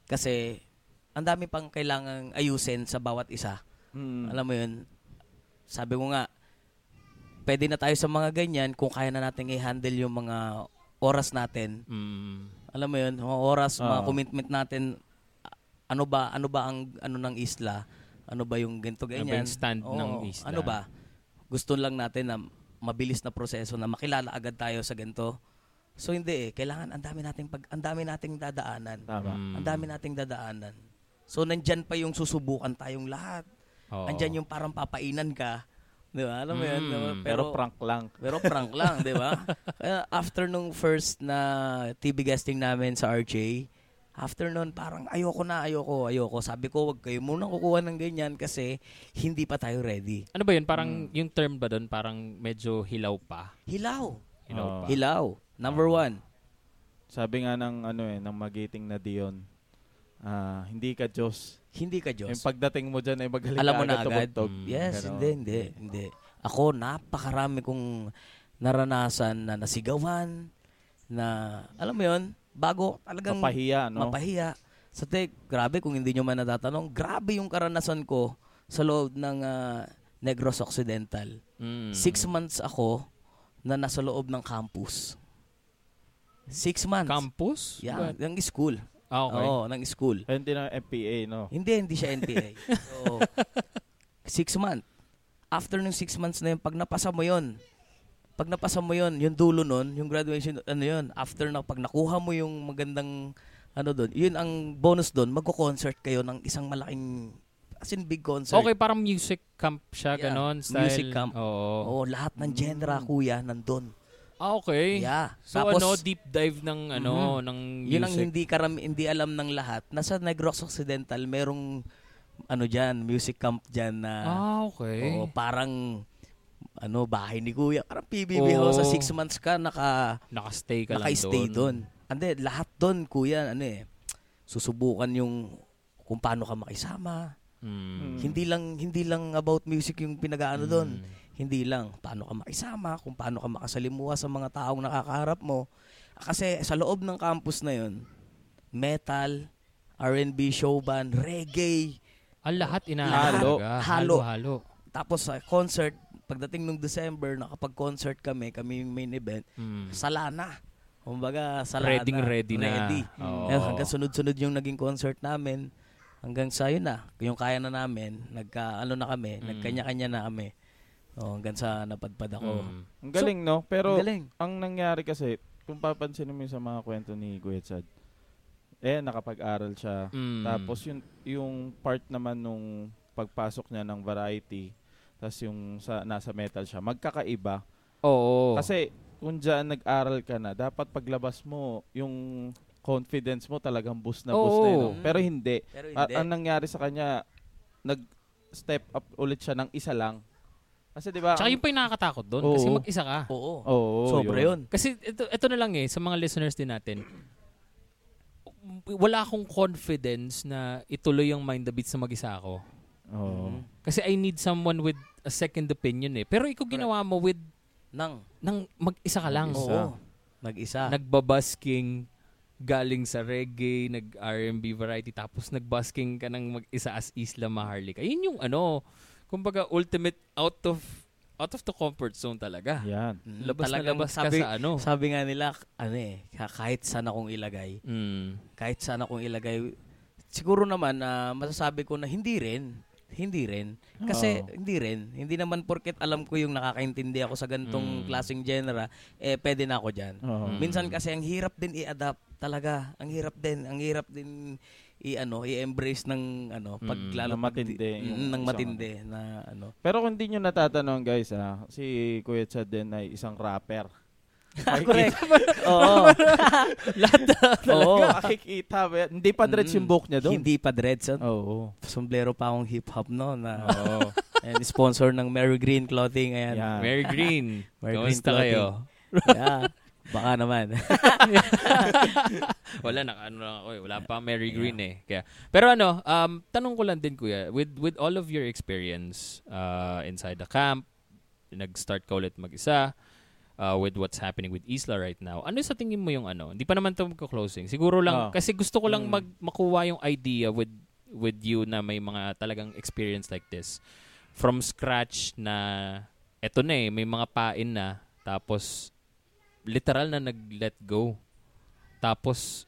Kasi, ang dami pang kailangang ayusin sa bawat isa. Alam mo yun, sabi ko nga, pwede na tayo sa mga ganyan kung kaya na natin i-handle yung mga oras natin. Alam mo yun, mga oras, mga commitment natin, ano ba ang ng isla? Ano ba yung ganito ganyan? Ano ba yung stand ng isla? Ano ba? Gusto lang natin na mabilis na proseso na makilala agad tayo sa ganito. So hindi eh, kailangan ang dami nating dadaanan. Ang dami nating dadaanan. So nandiyan pa yung susubukan tayong lahat. Nandiyan yung parang papainan ka, 'di ba? Alam mo 'yun, diba? pero prank lang. Pero prank lang, 'di ba? After nung first na TV guesting namin sa RJ, after nun, parang ayoko na. Sabi ko, wag kayo muna kukuha ng ganyan kasi hindi pa tayo ready. Ano ba 'yun? Parang yung term ba doon, parang medyo hilaw pa. Hilaw pa. Number 1. Sabi nga ng ng magiting na Dion, hindi ka Diyos. Yung pagdating mo dyan ay magaling alam mo na agad. Yes, pero, hindi. Ako, napakarami kong naranasan na nasigawan, na, alam mo yun, bago talagang mapahiya. So, grabe kung hindi nyo man natatanong, grabe yung karanasan ko sa loob ng Negros Occidental. 6 months ako na nasa loob ng campus. 6 months. Campus? Yeah, ng school. Okay. Oo, ng school. Hindi na NPA, no? Hindi siya NPA. So, 6 months. After ng 6 months na yun, pag napasa mo yun, yung dulo nun, yung graduation, after na, pag nakuha mo yung magandang, doon, yun ang bonus doon, magko-concert kayo ng isang malaking, as in big concert. Okay, parang music camp siya, ganon, style. Music camp. Oo, lahat ng genre, kuya, nandun. Okay. Yeah. So tapos, deep dive ng ng music. Yun ang hindi alam ng lahat. Nasa Negros Occidental merong diyan, music camp diyan na okay. Parang bahay ni Kuya. Parang PBB house sa 6 months ka naka-stay doon. Ande lahat doon Kuya, susubukan yung kung paano ka makisama. Hindi lang about music yung pinag-aano doon. Hindi lang paano ka makisama, kung paano ka makasalimuha sa mga taong nakakaharap mo. Kasi sa loob ng campus na yun, metal, R&B, show band, reggae. Lahat inahalo. Halo. Tapos sa concert, pagdating nung December, nakapag-concert kami, kami yung main event, salana. Kumbaga, salana. Ready. Hanggang sunod-sunod yung naging concert namin. Hanggang sa yun na, yung kaya na namin, nagkanya-kanya na kami. O, hanggang sa napadpad ako. Ang galing, no? Pero ang nangyari kasi, kung papansin mo sa mga kwento ni Kuya Chad, eh, nakapag-aral siya. Tapos yung part naman nung pagpasok niya ng variety, tapos yung sa, nasa metal siya, magkakaiba. Oo. Kasi kung dyan nag-aral ka na, dapat paglabas mo, yung confidence mo talagang boost na yun. No? Pero hindi. Ang nangyari sa kanya, nag-step up ulit siya ng isa lang. Kasi diba, tsaka yun pa yung nakakatakot doon. Kasi mag-isa ka. Oo. Sobra yun. Kasi ito na lang eh, sa mga listeners din natin, wala akong confidence na ituloy yung Mind the Beats na mag-isa ako. Oo. Kasi I need someone with a second opinion eh. Pero ikaw ginawa mo with nang mag-isa ka lang. Oo. Mag-isa. Nagbabasking galing sa reggae, nag-R&B variety, tapos nagbasking ka ng mag-isa as Isla Maharlika. Yun yung ano, kumbaga ultimate out of the comfort zone talaga. Yan. Labas talagang na labas sabi, ka sa ano. Sabi nga nila, ano eh, kahit sana kong ilagay. Siguro naman masasabi ko na hindi rin. Kasi hindi naman porket alam ko yung nakakaintindi ako sa ganitong klaseng genre, eh pwede na ako diyan. Minsan kasi ang hirap din i-adapt talaga. Ang hirap din i-embrace ng matindi na ano. Pero kung hindi niyo natatanong guys, si Kuya Chad din ay isang rapper. Correct. Oo. Lahat talaga makikita. Hindi pa dreads yung book niya doon. Hindi pa dreads. Oo. Sombrero pa akong hip-hop no na. Oo. And sponsor ng Mary Green Clothing. Ayan. Yeah. Mary Green. Kamusta kayo? Yeah. Baka naman. Wala na ako eh. Wala pa Mary Green eh. Kaya pero tanong ko lang din kuya, with all of your experience inside the camp, nag-start ka ulit mag-isa with what's happening with Isla right now. Ano sa tingin mo yung ano? Hindi pa naman 'to magko-closing. Siguro lang kasi gusto ko lang makuha yung idea with you na may mga talagang experience like this from scratch na eto na eh, may mga pain na tapos literal na nag-let go. Tapos,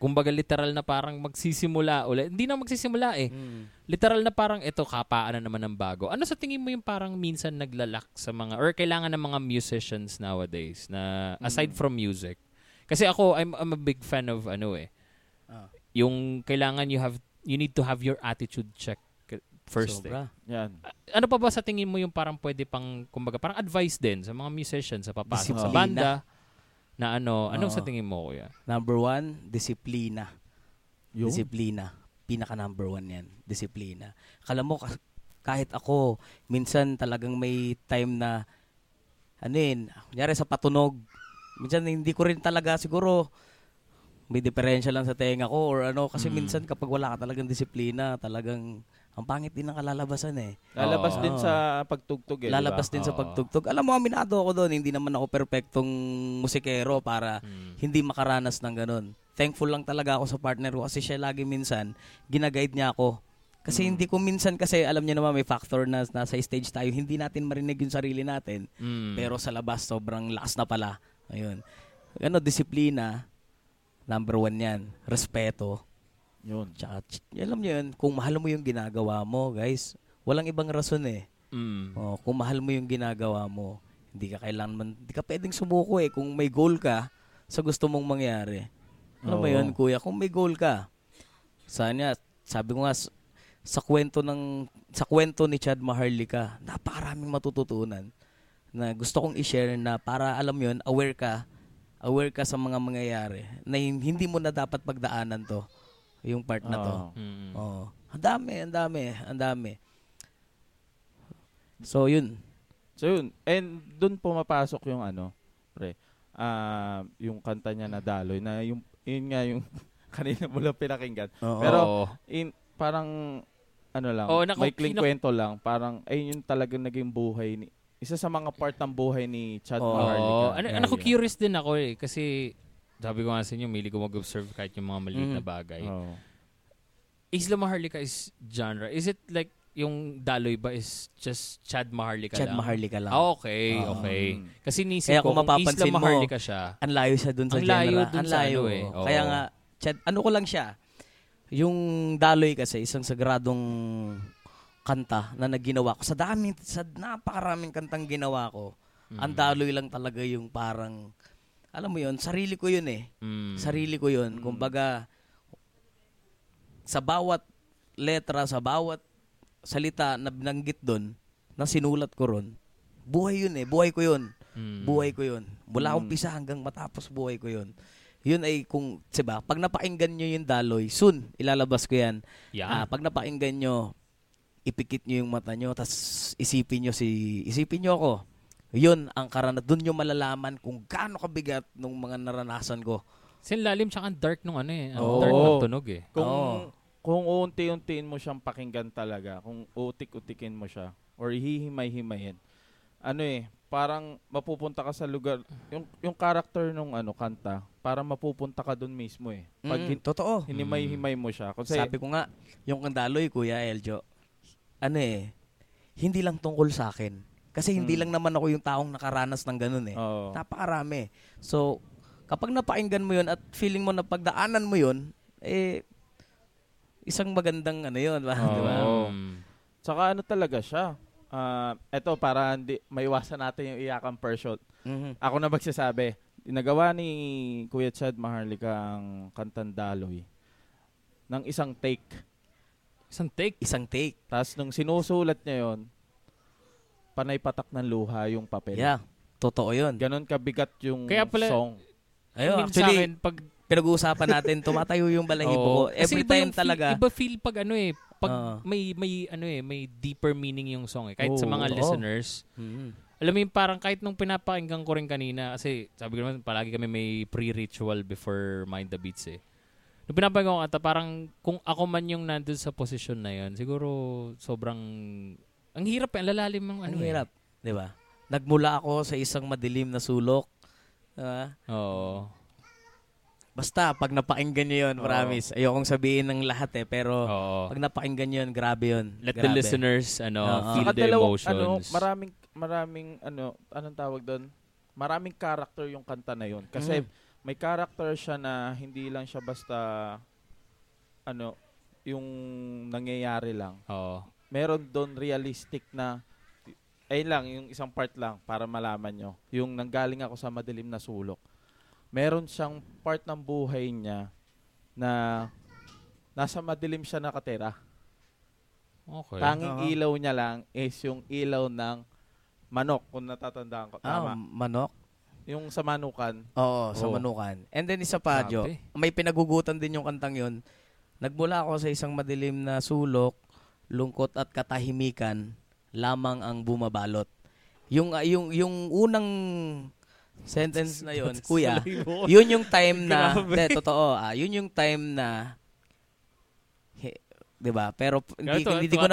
kumbaga literal na parang magsisimula ulit. Hindi na magsisimula eh. Literal na parang ito, kapaan na naman ng bago. Ano sa tingin mo yung parang minsan naglalak sa mga, or kailangan ng mga musicians nowadays na aside from music? Kasi ako, I'm a big fan of yung kailangan you need to have your attitude check first. Ano pa ba sa tingin mo yung parang pwede pang kumbaga parang advice din sa mga musicians sa papasok sa banda na anong sa tingin mo kuya? Number one, disiplina. Yung? Disiplina. Pinaka number one yan. Disiplina. Akala mo kahit ako minsan talagang may time na kunyari sa patunog. Minsan hindi ko rin talaga siguro may diferensya lang sa tenga ko or kasi minsan kapag wala ka talagang disiplina, talagang ang pangit din ang kalalabasan eh. Lalabas din sa pagtugtog eh. Lalabas din sa pagtugtog. Alam mo, aminado ako doon. Hindi naman ako perfectong musikero para hindi makaranas ng ganun. Thankful lang talaga ako sa partner ko kasi siya lagi minsan ginaguide niya ako. Kasi hindi ko minsan kasi alam niya naman may factor na nasa stage tayo. Hindi natin marinig yung sarili natin. Pero sa labas, sobrang lakas na pala. Ayun. Disiplina, number one yan. Respeto. Yun. Tsaka, alam niyo yun, kung mahal mo yung ginagawa mo, guys, walang ibang rason eh. Kung mahal mo yung ginagawa mo, hindi ka pwedeng sumuko eh. Kung may goal ka sa gusto mong mangyari. Alam mo yun, kuya? Kung may goal ka. Sabi ko nga, sa kwento ni Chad Maharlika, napakaraming matututunan na gusto kong i-share na para alam yun, aware ka sa mga mangyayari na hindi mo na dapat pagdaanan to. Yung part na to. Ang dami. So yun. And doon pumapasok yung yung kanta niya na Daloy na yun nga yung kanina mo lang pinakinggan. Pero parang maikling kwento lang. Parang ayun yung talagang naging buhay ni isa sa mga part ng buhay ni Chad Maharlika. Curious din ako eh kasi sabi ko nga sa inyo, mili ko mag-observe kahit yung mga maliit na bagay. Isla Maharlika is genre. Is it like yung Daloy ba is just Chad Maharlika lang? Chad Maharlika lang. Ah, okay, okay. Kasi nisip kaya ko, kung Isla Maharlika mo, siya. Ang layo siya dun sa general. Ang layo eh. Oh. Kaya nga, Chad, ano ko lang siya. Yung Daloy kasi, isang sagradong kanta na nagginawa ko. Sa dami, sa napakaraming kantang ginawa ko, ang Daloy lang talaga yung parang, alam mo yun, sarili ko yun eh. Sarili ko yun. Kumbaga, sa bawat letra, sa bawat salita na binanggit doon, na sinulat ko ron, buhay yun eh. Buhay ko yun. Buhay ko yun. Mula umpisa hanggang matapos buhay ko yun. Yun ay kung, diba, pag napakinggan nyo yung Daloy, soon, ilalabas ko yan. Yeah. Pag napakinggan nyo, ipikit nyo yung mata nyo, tapos isipin nyo si, isipin nyo ako. Yun ang karana. Doon nyo malalaman kung gaano kabigat nung mga naranasan ko. Sin lalim tsaka dark nung ano eh. Oh. Dark ng tunog eh. Kung, kung unti-untiin mo siyang pakinggan talaga, kung utik-utikin mo siya, or hihimay-himayin, ano eh, parang mapupunta ka sa lugar, yung character nung ano, kanta, parang mapupunta ka dun mismo eh. Pag totoo. Hinimay-himay mo siya. Kasi, sabi ko nga, yung Kandaloy, Kuya Eljo, ano eh, hindi lang tungkol sa akin. Kasi hindi lang naman ako yung taong nakaranas ng ganun eh. Oh. Napakarami. So, kapag napakinggan mo yun at feeling mo na pagdaanan mo yun, eh, isang magandang ano yun, diba? Tsaka ano talaga siya. Eto, para hindi, maiwasan natin yung iyakang per shot. Ako na magsasabi, nagawa ni Kuya Chad Maharlika ang kantang Daloy ng isang take. Isang take? Isang take. Tapos nung sinusulat niya yun, panay patak ng luha yung papel. Yeah, totoo yun. Ganon kabigat yung kaya pala, song. Ayun, actually, akin, pag pinag-uusapan natin, tumatayo yung balahibo ko. Every time talaga. Iba feel pag ano eh, pag may ano eh, may deeper meaning yung song eh. Kahit sa mga listeners. Alam mo yung parang kahit nung pinapakinggan ko rin kanina, kasi sabi ko naman, palagi kami may pre-ritual before Mind the Beats eh. Nung pinapakinggan ko ata, parang kung ako man yung nandun sa posisyon na yun, siguro sobrang, ang hirap eh, ang lalalim ng ano eh. Ang hirap, di ba? Nagmula ako sa isang madilim na sulok. Oo. Basta, pag napakinggan nyo yun, promise. Ayokong sabihin ng lahat eh, pero pag napakinggan nyo yun, grabe yun. Let the listeners feel the emotions. Ano, anong tawag doon? Maraming character yung kanta na yun. Kasi may character siya na hindi lang siya basta, ano, yung nangyayari lang. Meron doon realistic na, ayun lang, yung isang part lang para malaman nyo. Yung nanggaling ako sa madilim na sulok. Meron siyang part ng buhay niya na nasa madilim siya nakatira. Okay. Tanging ilaw niya lang is yung ilaw ng manok, kung natatandaan ko. Tama. Manok? Yung sa manukan. Oo, sa manukan. And then isa pa, Jo, may pinagugutan din yung kantang yun. Nagmula ako sa isang madilim na sulok, lungkot at katahimikan, lamang ang bumabalot. Yung unang sentence na yon, kuya. Yun yung time na, totoo. Yun yung time na 'di ba? Pero hindi ko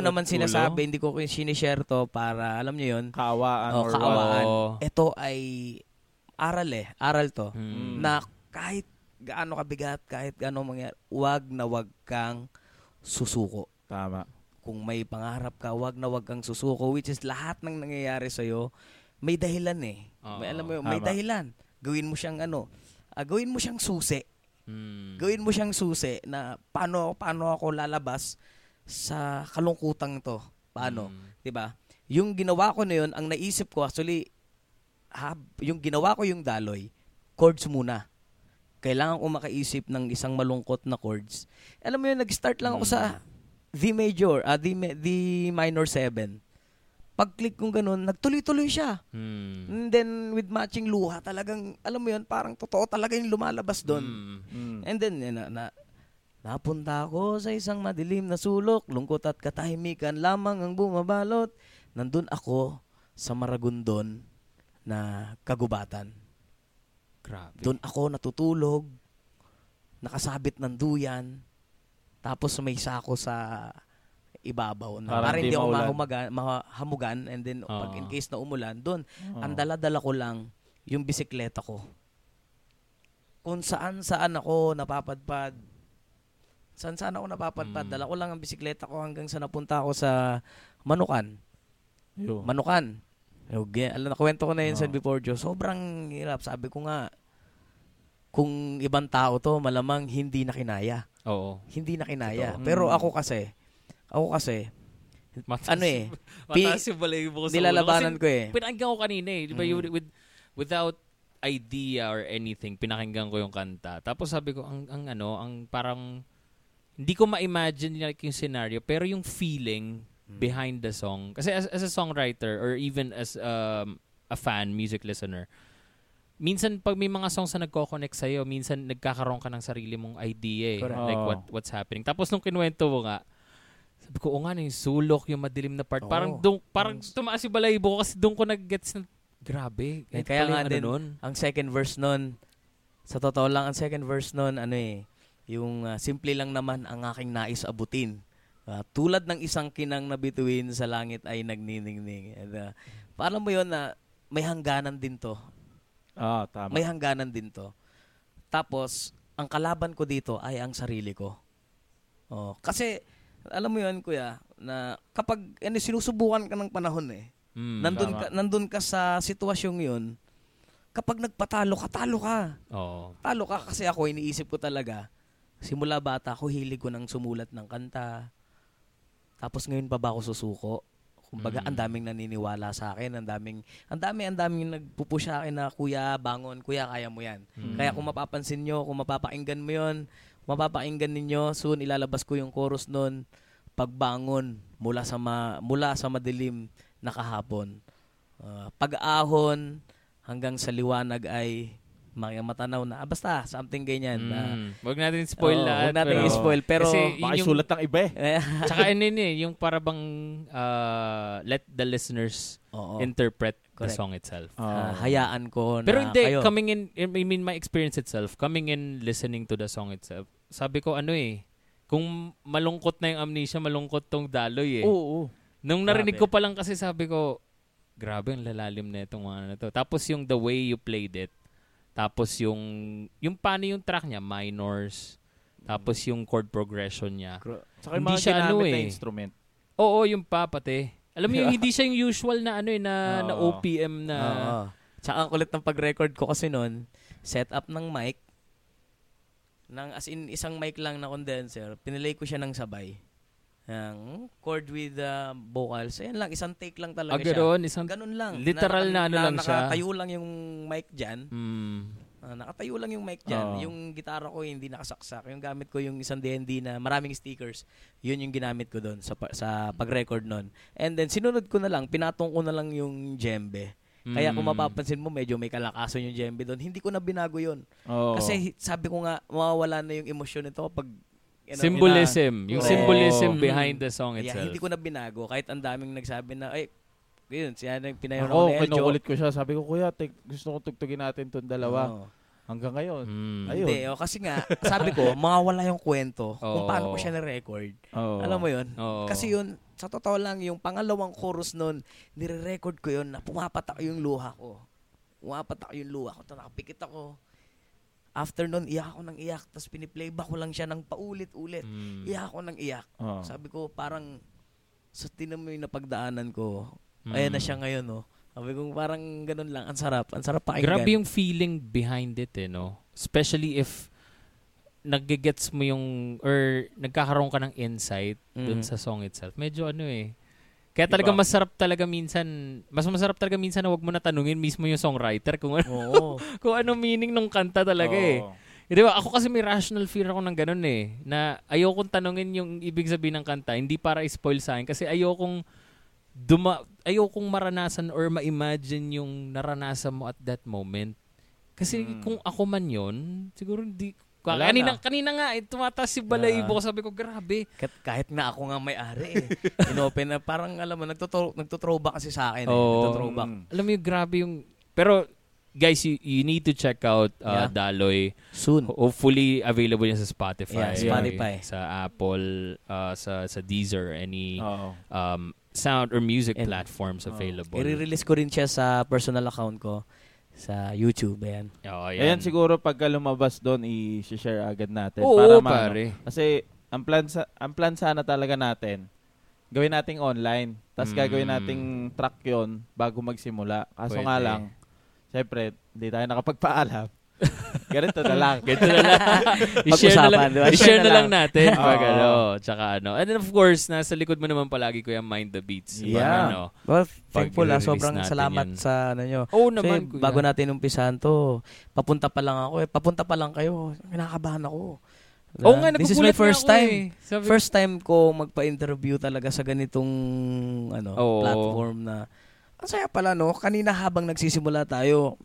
naman sinasabi, hindi ko sinishare to para alam niyo yun. Kaawaan. Ito ay aral eh. Aral to na kahit gaano kabigat, kahit gaano mangyari, wag kang susuko. Tama. Kung may pangarap ka, wag kang susuko, which is lahat ng nangyayari sa iyo may dahilan eh. May alam mo, may dahilan. Gawin mo siyang ano, gawin mo siyang susi. Gawin mo siyang susi na paano ako lalabas sa kalungkutan to. Paano? 'Di ba? Yung ginawa ko na 'yon, ang naisip ko actually yung ginawa ko yung Daloy, chords muna. Kailangan ko makaisip ng isang malungkot na chords. Alam mo 'yun, nag-start lang ako sa D major, D minor 7. Pag-click kong ganun, nagtuloy-tuloy siya. And then, with matching luha, talagang, alam mo yun, parang totoo talaga yung lumalabas doon. And then, napunta ako sa isang madilim na sulok, lungkot at katahimikan, lamang ang bumabalot. Nandun ako sa Maragondon na kagubatan. Grabe. Doon ako natutulog, nakasabit ng duyan, tapos may sako sa ibabaw. Para hindi ako mahamugan. And then, pag in case na umulan, doon, ang dala-dala ko lang yung bisikleta ko. Kung saan-saan ako napapadpad, Saan ako napapadpad? Dala ko lang ang bisikleta ko hanggang sa napunta ako sa Manukan. Yo. Manukan. Okay. Alam, nakwento ko na yun sa Before Joe. Sobrang hirap. Sabi ko nga, kung ibang tao to, malamang hindi na kinaya. Oo. Hindi na kinaya. Ito. Pero ako kasi, matas, ano eh. Matas yung balayibo ko sa ulo. Nilalabanan ko eh. Pinakinggan ko kanina eh. Di ba, without idea or anything, pinakinggan ko yung kanta. Tapos sabi ko, ang parang, hindi ko ma-imagine yung scenario, pero yung feeling behind the song. Kasi as a songwriter or even as a fan, music listener, minsan pag may mga songs na nagko-connect sa'yo, minsan nagkakaroon ka ng sarili mong idea eh. Correct. Like what's happening. Tapos nung kinuwento mo nga, sabi ko, nga yung sulok, yung madilim na part. Parang tumaas yung balayibo ko kasi doon ko nag-gets na, grabe. Kaya nga din, ang second verse nun, sa totoo lang, ang second verse nun, yung simple lang naman ang aking nais abutin. Tulad ng isang kinang na bituin sa langit ay nagniningning. Paano mo yun na may hangganan din to? Tama. May hangganan din to. Tapos, ang kalaban ko dito ay ang sarili ko. Kasi, alam mo yun, kuya, na kapag sinusubukan ka ng panahon eh, nandun ka sa sitwasyong yun. Kapag nagpatalo ka, talo ka. Oo. Talo ka kasi ako, iniisip ko talaga, simula bata ako, hilig ko ng sumulat ng kanta. Tapos ngayon pa ba ako susuko? Kumbaga, ang daming naniniwala sa akin, ang daming nagpupush sa akin na, kuya, bangon, kuya, kaya mo yan. Kaya kung mapapansin nyo, kung mapapakinggan mo yun, mapapakinggan ninyo, soon ilalabas ko yung chorus nun, pagbangon mula sa madilim, nakahapon. Pag-ahon hanggang sa liwanag ay matanaw na. Basta, something ganyan. Huwag natin spoil lahat. Huwag natin i-spoil. Pero, baka sulat ng iba eh. Tsaka yung parabang let the listeners interpret the song itself. Hayaan ko na. Pero hindi, kayo. My experience itself, coming in, listening to the song itself, sabi ko kung malungkot na yung Amnesia, malungkot tong Daloy eh. Oo. Nung narinig ko pa lang kasi sabi ko, grabe ang lalalim na itong mga na to. Tapos yung the way you played it, tapos yung paano yung track niya, minors, tapos yung chord progression niya. Saka yung hindi mga siya ginamit na instrument. Oo, yung pa pati. Alam mo yung hindi siya yung usual na na OPM na. Tsaka ang kulit ng pag-record ko kasi noon, set up ng mic, as in isang mic lang na condenser, pinilay ko siya ng sabay. Ang chord with vocals. Ayan lang, isang take lang talaga siya. Ganun lang. Literal na lang siya. Nakatayo lang yung mic dyan. Nakatayo lang yung mic dyan. Yung gitara ko hindi nakasaksak. Yung gamit ko yung isang D&D na maraming stickers. Yun yung ginamit ko doon sa pag-record nun. And then sinunod ko na lang, pinatong ko na lang yung djembe. Kaya kung mapapansin mo, medyo may kalakasan yung djembe doon. Hindi ko na binago yun. Kasi sabi ko nga, mawawala na yung emosyon nito pag symbolism. Yung symbolism behind the song itself. Hindi ko na binago. Kahit ang daming nagsabi na, siya na yung pinayon ako ni Eljo. Kinukulit ko siya. Sabi ko, kuya, gusto kong tugtugin natin itong dalawa. Hanggang ngayon. Ayun. Hindi. Kasi nga, sabi ko, mawawala yung kwento kung paano ko siya na-record. Alam mo yun? Kasi yun, sa totoo lang, yung pangalawang chorus nun, nire-record ko yun na pumapatak yung luha ko. Nakapikit ako. After nun, iyak ako ng iyak. Tapos piniplay back ko lang siya ng paulit-ulit. Iyak ako ng iyak. Sabi ko, parang sa tinamoy na pagdaanan ko, ayan na siya ngayon, no? Sabi ko, parang ganun lang. Ang sarap pakinggan. Grabe yung feeling behind it, no? Especially if nag-gets mo yung, or nagkakaroon ka ng insight dun sa song itself. Medyo kaya talaga mas masarap talaga minsan na wag mo na tanungin mismo yung songwriter kung ano kung ano meaning ng kanta talaga eh. Di ba? Ako kasi may rational fear ako ng ganun eh. Na ayokong tanungin yung ibig sabihin ng kanta, hindi para i-spoil sa akin kasi ayokong maranasan or ma-imagine yung naranasan mo at that moment. Kasi kung ako man yon, siguro hindi. Kanina nga, tumatas si balayibo. Sabi ko, grabe. Kahit na ako nga may-ari eh. Inopen na parang, alam mo, nagtutrowback kasi sa akin. Nagtutrowback. Alam mo yung grabe yung... Pero, guys, you need to check out Daloy. Soon. Hopefully, available yan sa Spotify. Yeah, Spotify. Sa Apple, sa Deezer, any sound or music platforms available. I-release ko rin siya sa personal account ko. Sa YouTube, ayan. Ayan siguro pagka lumabas doon, i-share agad natin. Oo, para pare. Kasi Ang plan sana talaga natin, gawin nating online. Tapos gagawin nating track yon bago magsimula. Kaso pwede. Nga lang, syempre, hindi tayo nakapagpaalam. Ganito na lang. I-share na lang natin. Pag tsaka And then of course, nasa likod mo naman palagi ko yung Mind the Beats. Yeah. Well, thankful sobrang salamat yan. Sa ano nyo. Oo naman. Kasi, bago natin umpisahan to, papunta pa lang ako. Papunta pa lang kayo. Kinakabahan ako. Nga, this is my first time. First time ko magpa-interview talaga sa ganitong platform na ang saya pala no. Kanina habang nagsisimula tayo,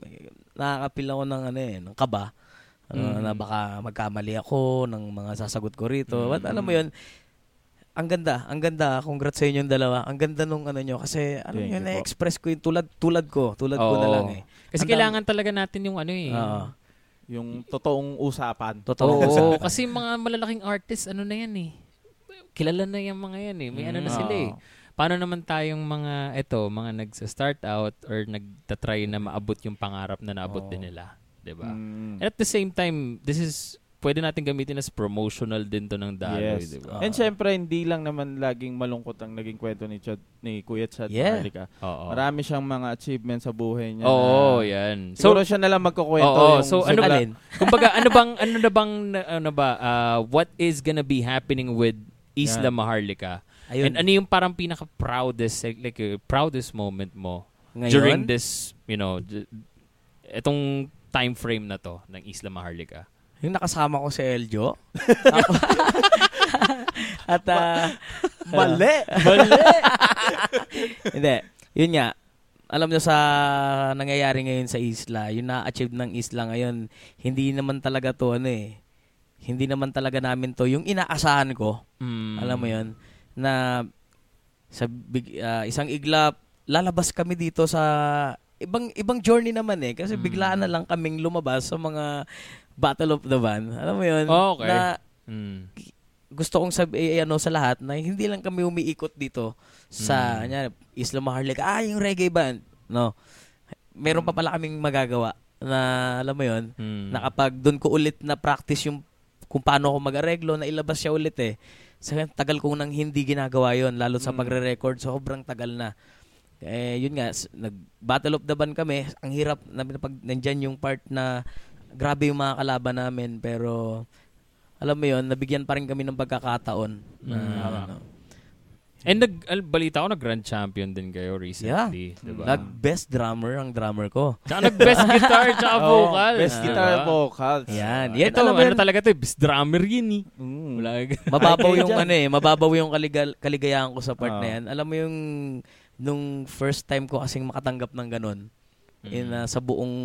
nakakapil ako ng kaba. Na baka magkamali ako ng mga sasagot ko rito. But alam mo 'yun, ang ganda. Congrats sa inyong dalawa. Ang ganda nung nyo kasi yun, na-express ko yung tulad ko na lang eh. Kasi kailangan talaga natin yung yung totoong usapan. Totoo. Kasi mga malalaking artist, na yan eh. Kilala na yung mga yan eh. May na sila eh. Paano naman tayong mga nag-start out or nagtatry na maabot yung pangarap na naabot din nila. Diba? Mm. At the same time, pwede natin gamitin as promotional din to ng daloy. Yes. Diba? And syempre, hindi lang naman laging malungkot ang naging kwento ni Kuya Chad Maharlika. Marami siyang mga achievements sa buhay niya. Yan. Siguro siya nalang magkukwento. Kumbaga, what is gonna be happening with Isla Maharlika? Ayun. And ano yung parang pinaka-proudest, proudest moment mo ngayon? During this, itong time frame na to ng Isla Maharlika? Yung nakasama ko si Eljo. At Mali! Hindi. Yun nga. Alam nyo sa nangyayari ngayon sa isla, yung na-achieve ng isla ngayon, hindi naman talaga namin to. Yung inaasahan ko, alam mo yun, na sa isang iglap, lalabas kami dito sa ibang journey naman eh. Kasi biglaan na lang kaming lumabas sa mga Battle of the Band. Alam mo yun? Okay. Gusto kong sabihin sa lahat na hindi lang kami umiikot dito sa Isla Maharlika. Yung reggae band. No. Meron pa pala kaming magagawa na alam mo yun, na kapag doon ko ulit na practice yung kung paano ako mag-areglo, na ilabas siya ulit eh. So, tagal kong nang hindi ginagawa yun, lalo sa pagre-record. Sobrang tagal na. Yun nga, nag-Battle of the Band kami. Ang hirap na pag nandyan yung part na grabe yung mga kalaban namin, pero alam mo yun, nabigyan pa rin kami ng pagkakataon. And balita ko, nag-grand champion din kayo recently. Yeah. Diba? Nag-best drummer ang drummer ko. Tsaka nag-best guitar, tsaka vocals. Best guitar, vocals. Yan. Ito, talaga ito, best drummer yun eh. Mababaw yung kaligayahan ko sa part na yan. Alam mo yung nung first time ko kasing makatanggap ng ganun, sa buong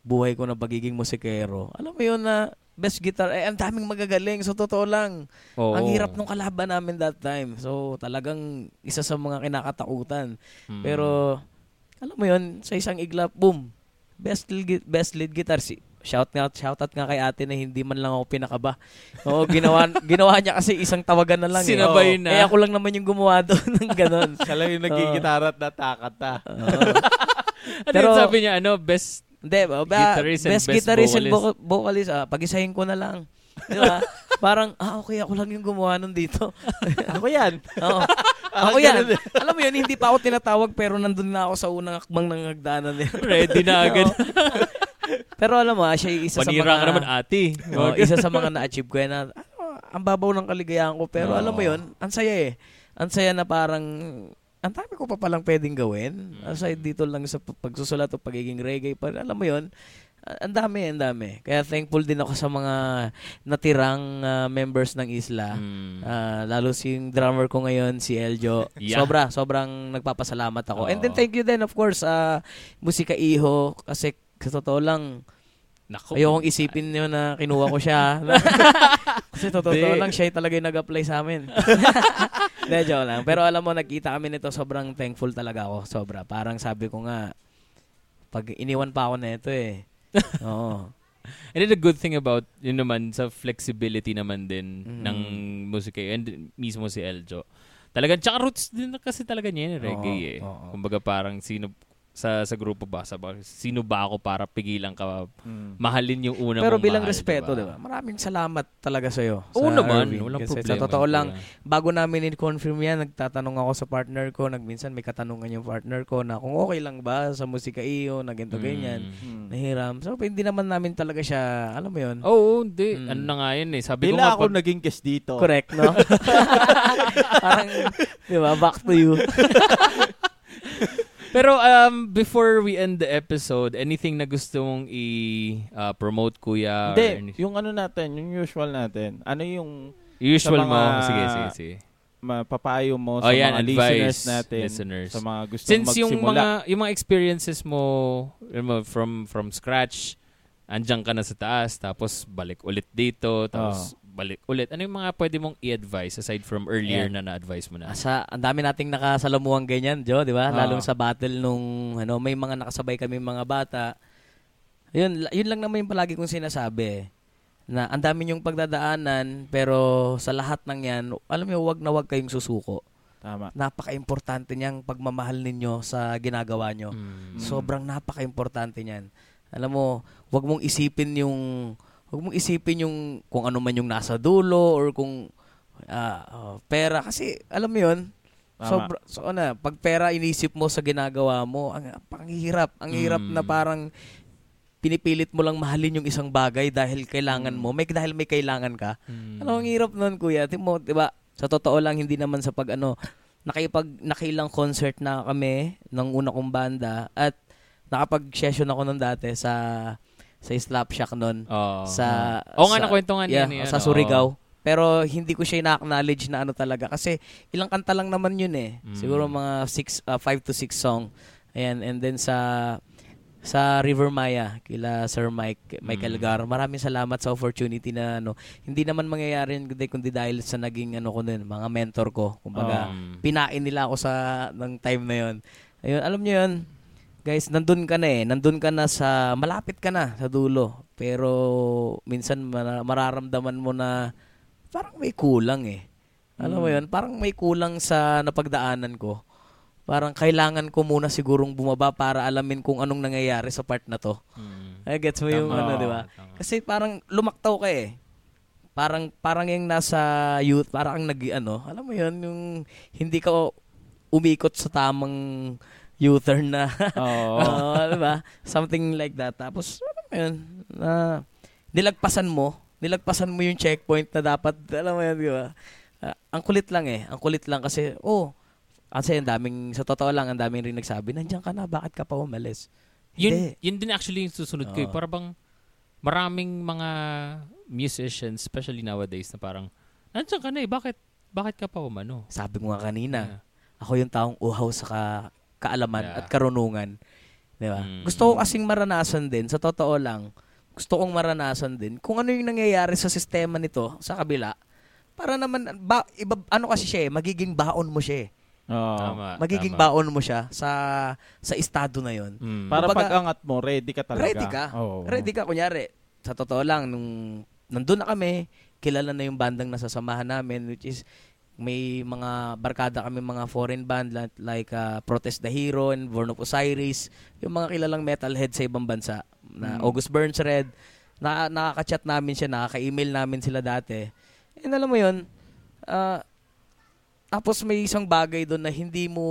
buhay ko na pagiging musikero. Alam mo yun na best guitar, ang daming magagaling. So, totoo lang. Ang hirap nung kalaban namin that time. So, talagang isa sa mga kinakatakutan. Pero, alam mo yun, sa isang iglap, boom. Best lead guitar. Shout out nga kay ate na hindi man lang ako pinakaba. Ginawa niya kasi isang tawagan na lang. Sinabay na. Ako lang naman yung gumawa doon ng ganun. Siya lang yung nagigitarat na takata. Pero, sabi niya, best best guitarist and vocalist. Pag-isahin ko na lang. Diba? Parang, okay, ako lang yung gumawa nun dito. Ako yan. Ako yan. Alam mo yun, hindi pa ako tinatawag pero nandun na ako sa unang akbang ng hagdanan. Ready na agad. Pero alam mo, siya isa panira sa mga... Panira ka naman, ate. Isa sa mga na-achieve ko yan. Ang babaw ng kaligayahan ko. Pero alam mo yun, ang saya eh. Ang saya na parang... Ang dami ko pa palang pwedeng gawin. Aside dito lang sa pagsusulat o pagiging reggae. Alam mo yun, ang dami. Kaya thankful din ako sa mga natirang members ng Isla. Lalo si drummer ko ngayon, si Eljo. Yeah. Sobrang nagpapasalamat ako. And then thank you din, of course, Musica Iho. Kasi sa totoo lang, ayokong isipin nyo na kinuha ko siya. Kasi totoo lang, siya talaga yung nag-apply sa amin. Joke lang. Pero alam mo, nakita kami nito, sobrang thankful talaga ako. Sobra. Parang sabi ko nga, pag iniwan pa ako na ito eh. Oo. And then the good thing about, yun naman, sa flexibility naman din ng musika. And mismo si Eljo. Talagang, tsaka roots din kasi talaga niya yun, reggae eh. Kumbaga parang sino... sa grupo ba? Sino ba ako para pigilan ka? Mahalin yung unang pero bilang mahal, respeto, diba? Maraming salamat talaga sa'yo. Oo sa naman. Irvin. Walang kasi problema. Sa totoo lang, bago namin i-confirm yan, nagtatanong ako sa partner ko. Minsan may katanungan yung partner ko na kung okay lang ba sa Musica Iho, na ganito ganyan. Nahiram. So, hindi naman namin talaga siya, alam mo yun? Oo, hindi. Ano na nga yun eh. Sabi ko nga ako naging guest dito. Correct, no? Parang, di ba? Back to you. Pero before we end the episode, anything na gusto mong i-promote, kuya? Hindi. Yung ano natin, yung usual natin. Ano yung... Usual mo. Sige. Papayo mo sa mga listeners natin. Listeners. Sa mga gusto magsimula. Since yung mga experiences mo from scratch, andyan ka na sa taas, tapos balik ulit dito, tapos... balik ulit. Ano yung mga pwede mong i-advise aside from earlier na na-advise mo na? Ang dami nating nakasalamuang ganyan, Jo, di ba? Lalong sa battle nung may mga nakasabay kami mga bata. Yun lang naman yung palagi kong sinasabi. Na ang dami niyong pagdadaanan, pero sa lahat ng yan, alam niyo, wag na wag kayong susuko. Tama. Napaka-importante niyang pagmamahal ninyo sa ginagawa niyo. Sobrang napaka-importante niyan. Alam mo, Huwag mong isipin yung kung ano man yung nasa dulo or kung pera. Kasi, alam mo yun, pag pera inisip mo sa ginagawa mo, ang hirap na parang pinipilit mo lang mahalin yung isang bagay dahil kailangan mo. Dahil may kailangan ka. Ano, ang hirap nun, kuya. Diba, sa totoo lang, hindi naman sa nakailang concert na kami ng una kong banda at nakapag-session ako nun dati sa Slapshack nun. Nakwentungan yun. Sa Surigao. Pero hindi ko siya ina-acknowledge na ano talaga. Kasi ilang kanta lang naman yun eh. Siguro mga 5 to 6 song. Ayan. And then sa River Maya, kila Sir Mike Algar. Maraming salamat sa opportunity na hindi naman mangyayari kundi dahil sa naging mga mentor ko. Kumbaga, pinain nila ako ng time na yun. Ayun, alam nyo yun. Guys, nandun ka na sa malapit ka na sa dulo. Pero minsan mararamdaman mo na parang may kulang eh. Alam mo 'yun, parang may kulang sa napagdaanan ko. Parang kailangan ko muna sigurong bumaba para alamin kung anong nangyayari sa part na 'to. Ay, gets mo yung di ba? Kasi parang lumaktaw ka eh. Parang yung nasa youth, parang alam mo 'yun, yung hindi ka umikot sa tamang U-turn na. Diba? Something like that. Tapos, alam mo yun, nilagpasan mo yung checkpoint na dapat, alam mo yun, diba? Ang kulit lang eh. Ang kulit lang kasi, kasi sa totoo lang, ang daming rin nagsabi, nandiyan ka na, bakit ka pa umalis? Yun din actually yung susunod ko. Para bang maraming mga musicians, especially nowadays, na parang, nandiyan ka na eh, bakit ka pa umano? Sabi mo nga kanina, ako yung taong uhaw sa kaalaman at karunungan. Di ba? Gusto ko kasing maranasan din, sa totoo lang, kung ano yung nangyayari sa sistema nito, sa kabila, para naman, kasi siya eh, magiging baon mo siya eh. Tama. Baon mo siya sa estado na yun. Para pag-angat mo, ready ka talaga. Ready ka. Kunyari, sa totoo lang, nung nandun na kami, kilala na yung bandang nasasamahan namin, which is, may mga barkada kami, mga foreign band like Protest the Hero and Born of Osiris, yung mga kilalang metalhead sa ibang bansa na August Burns Red, nakaka-chat namin siya, nakaka-email namin sila dati. And alam mo yun, tapos may isang bagay doon na hindi mo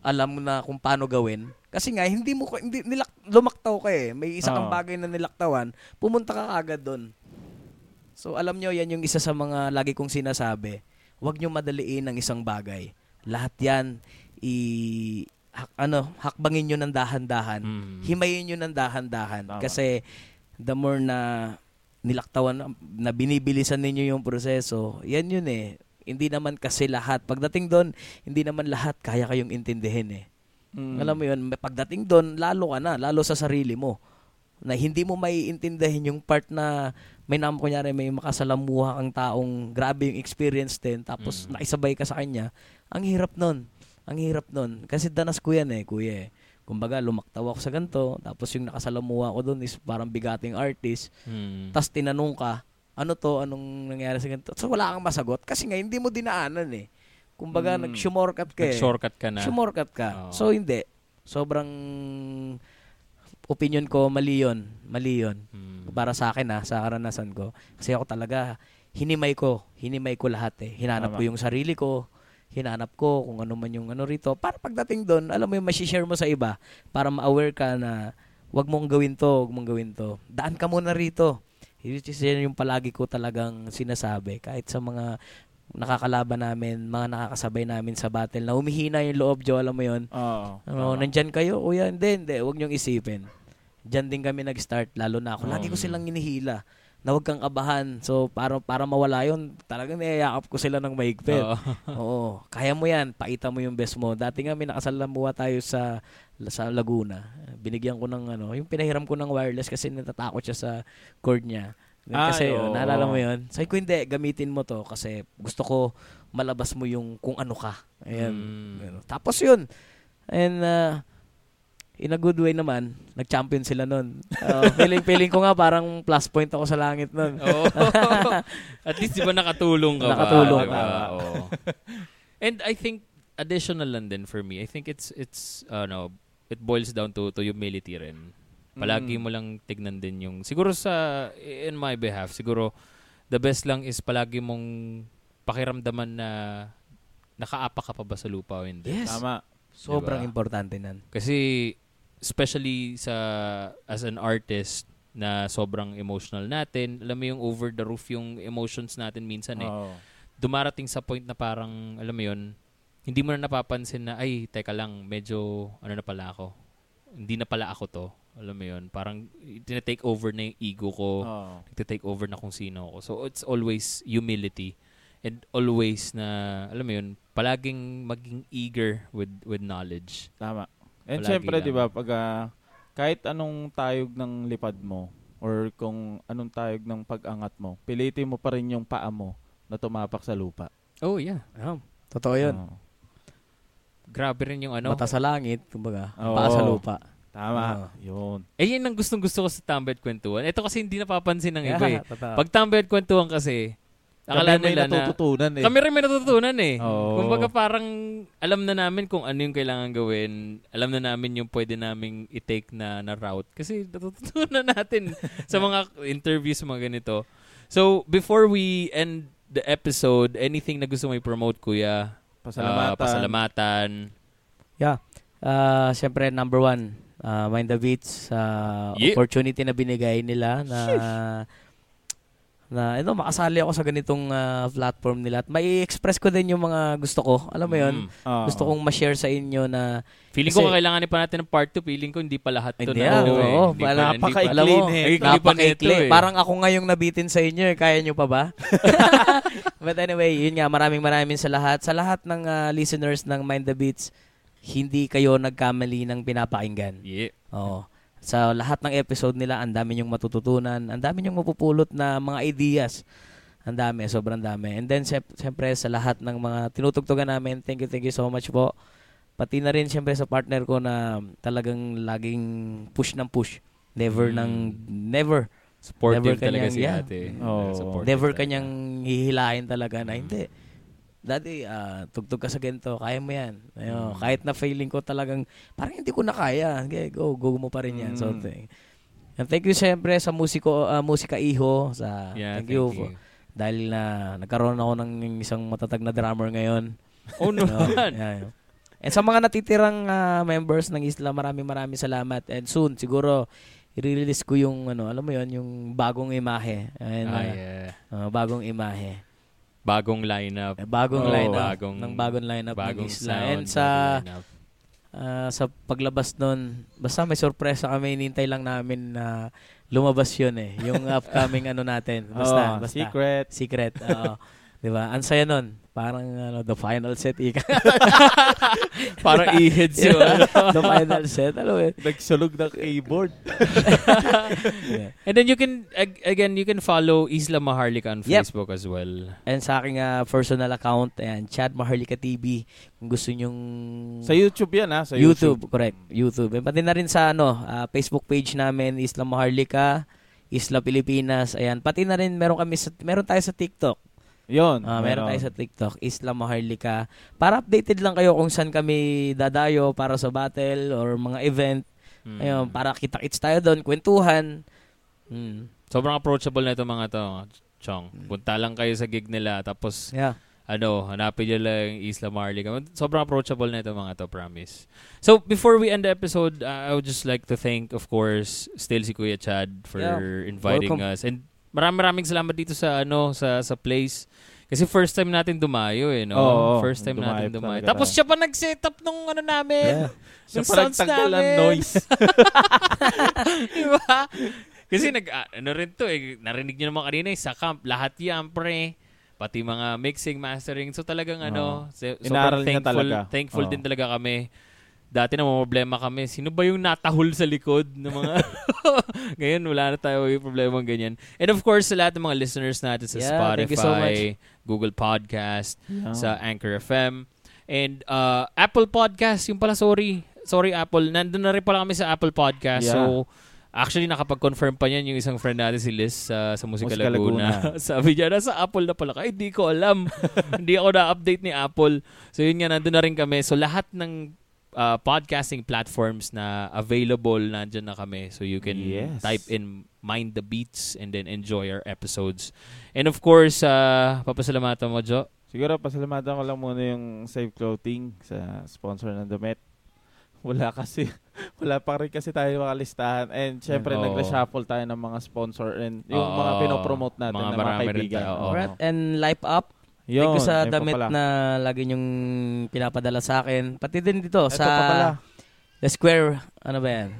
alam na kung paano gawin. Kasi nga, lumaktaw ka eh. May isa kang bagay na nilaktawan, pumunta ka agad doon. So alam nyo, yan yung isa sa mga lagi kong sinasabi. Huwag nyo madaliin ang isang bagay. Lahat yan, hakbangin nyo ng dahan-dahan. Himayin nyo ng dahan-dahan. Tama. Kasi the more na nilaktawan, na binibilisan ninyo yung proseso, yan yun eh. Hindi naman kasi lahat. Pagdating doon, hindi naman lahat kaya kayong intindihin eh. Alam mo yun, pagdating doon, lalo ka na, lalo sa sarili mo. Na hindi mo maiintindihin yung part na may makasalamuha kang taong grabe yung experience din, tapos nakisabay ka sa kanya. Ang hirap nun. Kasi danas ko yan eh, kuya. Kumbaga, lumaktaw ako sa ganito, tapos yung nakasalamuha ko dun is parang bigating artist. Tapos tinanong ka, ano to, anong nangyari sa ganito? So wala kang masagot kasi nga hindi mo dinaanan eh. Kumbaga, nag-shortcut ka eh. Nag-shortcut ka na. So hindi. sobrang opinion ko, mali yun. Mali yun. Hmm. Para sa akin, ha, sa karanasan ko. Kasi ako talaga, hinimay ko lahat eh. Hinanap ko yung sarili ko, hinanap ko kung ano man yung ano rito. Para pagdating doon, alam mo yung masishare mo sa iba para ma-aware ka na wag mong gawin to. Daan ka muna rito. Yun yung palagi ko talagang sinasabi. Kahit sa mga nakakalaban namin, mga nakakasabay namin sa battle na humihina yung loob, Joe, alam mo yun. Oo. Ano, nandyan kayo, kuya, hindi, huwag niyong isipin. Diyan din kami nag-start, lalo na ako. Lagi ko silang inihila na huwag kang abahan. So, para mawala yun, talagang niyayakap ko sila ng mahigpit. Oo. Kaya mo yan, pakita mo yung best mo. Dati nga, may nakasalamuha tayo sa Laguna. Binigyan ko ng ano, yung pinahiram ko ng wireless kasi natatakot siya sa cord niya. Kasi, naalala mo yun? Sabi ko, hindi, gamitin mo to kasi gusto ko malabas mo yung kung ano ka. Ayan. Tapos yun. And, in a good way naman, nag-champion sila nun. Feeling ko nga parang plus point ako sa langit nun. Oh. At least di ba nakatulong ka ba? Nakatulong ka ba? Oh. And I think, additional lang din for me, I think it boils down to humility rin. Palagi mo lang tignan din yung, siguro in my behalf, siguro the best lang is palagi mong pakiramdaman na nakaapa ka pa ba sa lupa o hindi. Yes. Tama. Sobrang importante nan. Kasi especially as an artist na sobrang emotional natin, alam mo yung over the roof yung emotions natin minsan eh. Dumarating sa point na parang alam mo yun, hindi mo na napapansin na ay teka lang, medyo ano na pala ako. Hindi na pala ako to. Alam mo yun, parang tinatake over na yung ego ko. Nagte-take over na kung sino ako. So it's always humility. And always na, alam mo yun, palaging maging eager with knowledge. Tama. And syempre, di ba, pag kahit anong tayog ng lipad mo or kung anong tayog ng pag-angat mo, pilitin mo pa rin yung paa mo na tumapak sa lupa. Oh, yeah. Totoo yun. Grabe rin yung ano. Mata sa langit, kumbaga. Paa sa lupa. Tama. Yun. Eh, yun ang gustong-gusto ko sa Tambet Quintuan. Ito kasi hindi napapansin ng iba eh. Pag Tambet Quintuan kasi, akala nila na kami rin may natutunan eh. Kumbaga parang alam na namin kung ano yung kailangan gawin. Alam na namin yung pwede naming i-take na route. Kasi natutunan natin sa mga interviews, mga ganito. So, before we end the episode, anything na gusto mo i-promote, Kuya? Pasalamatan. Yeah. Siyempre, number one, Mind the Beats. Opportunity na binigay nila na... na ito, makasali ako sa ganitong platform nila at mai-express ko din yung mga gusto ko. Alam mo yun? Gusto kong ma-share sa inyo na... Feeling ko kailanganin pa natin ng part 2. Feeling ko hindi pa lahat ito. Oo. Napaka-ikli. Parang ako ngayong nabitin sa inyo. Kaya nyo pa ba? But anyway, yun nga. Maraming sa lahat. Sa lahat ng listeners ng Mind the Beats, hindi kayo nagkamali ng pinapakinggan. Yeah. Oo. Sa lahat ng episode nila, ang dami niyong matututunan, ang dami niyong mapupulot na mga ideas. Ang dami, sobrang dami. And then, siyempre, sa lahat ng mga tinutugtugan namin, thank you so much po. Pati na rin, siyempre, sa partner ko na talagang laging push ng push. Never. Supportive never talaga si ate. Never kanyang hihilain talaga na hindi. Daddy, tugtog ka sa ganito, kaya mo yan. Ayun, kahit na failing ko talagang, parang hindi ko na kaya. Okay, go mo pa rin yan. So, thank you siyempre sa Musica Iho. Thank you. Dahil nagkaroon ako ng isang matatag na drummer ngayon. Oh, no. And sa mga natitirang members ng Isla, maraming salamat. And soon, siguro, i-release ko yung, alam mo yun, yung bagong imahe. And, bagong imahe. Bagong lineup ng bagong Isla. And sa paglabas nun, basta may sorpresa kami, hinintay lang namin na lumabas yun eh. Yung upcoming natin. Basta. Secret. Diba? Ang saya nun. Parang the final set. Parang i-heads yun. The final set. Nagsulog ng keyboard. And then you can follow Isla Maharlika on Facebook as well. And sa aking personal account, ayan, Chad Maharlika TV. Kung gusto nyong... Sa YouTube yan ha? Sa YouTube, correct. YouTube. And pati na rin sa Facebook page namin, Isla Maharlika, Isla Pilipinas. Ayan. Pati na rin meron tayo sa TikTok. Yun. Meron tayo sa TikTok, Isla Maharlika. Para updated lang kayo kung saan kami dadayo para sa battle or mga event. Ayun, para kita-kits tayo doon, kwentuhan. Sobrang approachable na itong mga to, Chong. Punta lang kayo sa gig nila, tapos hanapin nyo lang Isla Maharlika. Sobrang approachable na itong mga to, promise. So, before we end the episode, I would just like to thank, of course, still si Kuya Chad for inviting us. And maraming salamat dito sa sa place kasi first time natin dumayo dumayo. Tapos siya pa nag-set up nung namin. Yung sounds namin. Noise. Diba? Kasi rin to narinig niyo naman kanina sa camp lahat yan pre. Pati mga mixing, mastering. So talagang super thankful. Thankful din talaga kami. Dati na problema kami. Sino ba yung natahol sa likod ng mga... Ngayon, wala na tayo yung problema ganyan. And of course, sa lahat ng mga listeners natin sa Spotify, so Google Podcasts, sa Anchor FM, and Apple Podcasts. Yung pala, sorry Apple. Nandun na rin pala kami sa Apple Podcasts. Yeah. So, actually, nakapag-confirm pa niyan yung isang friend natin, si Liz, sa Musica Laguna. Sabi niya, nasa Apple na pala. Ay, di ko alam. Hindi ako na-update ni Apple. So, yun nga, nandun na rin kami. So, lahat ng podcasting platforms na available, nandiyan na kami. So you can type in Mind the Beats and then enjoy our episodes. And of course, papasalamatan mo, Jo. Siguro, pasalamatan ko lang muna yung Safe Clothing sa sponsor ng damit. Wala pa rin kasi tayo makalistahan. And syempre, nag-reshuffle tayo ng mga sponsor and yung mga pinopromote natin mga na mga kaibigan. And Life Up. Yun, thank you sa damit na lagi niyong pinapadala sa akin. Pati din dito ito sa The Square, ano ba yan?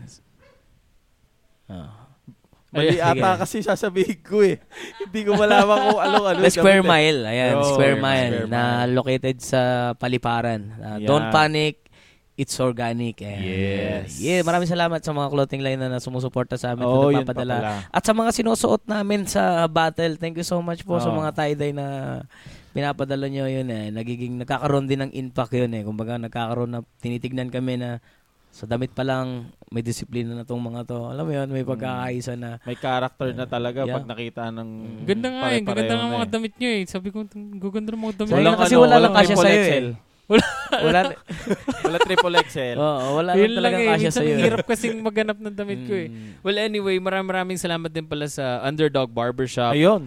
Mali ata kasi sasabihin ko eh. Hindi ko malaman kung ano. The Square Mile. Ayan, Square Mile. Na located sa Paliparan. Don't panic, it's organic. And maraming salamat sa mga clothing line na sumusuporta sa amin. Nagpapadala. At sa mga sinusuot namin sa battle. Thank you so much po sa mga tie-dye na... pinapadala nyo yun eh. Nagkakaroon din ng impact yun eh. Kumbaga nagkakaroon na tinitignan kami na sa damit pa lang may disiplina na tong mga to. Alam mo yun, may pagkakaisa na. May character na talaga pag nakita ng ganda nga eh. Ganda nga mga damit nyo eh. Sabi ko, gaganda ng mga damit. Wala kasi wala lang kasya sa'yo eh. Wala triple XL. Wala lang talagang kasya sa'yo. Minsan hirap kasing maghanap ng damit ko eh. Well anyway, maraming salamat din pala sa Underdog Barbershop. Ayun.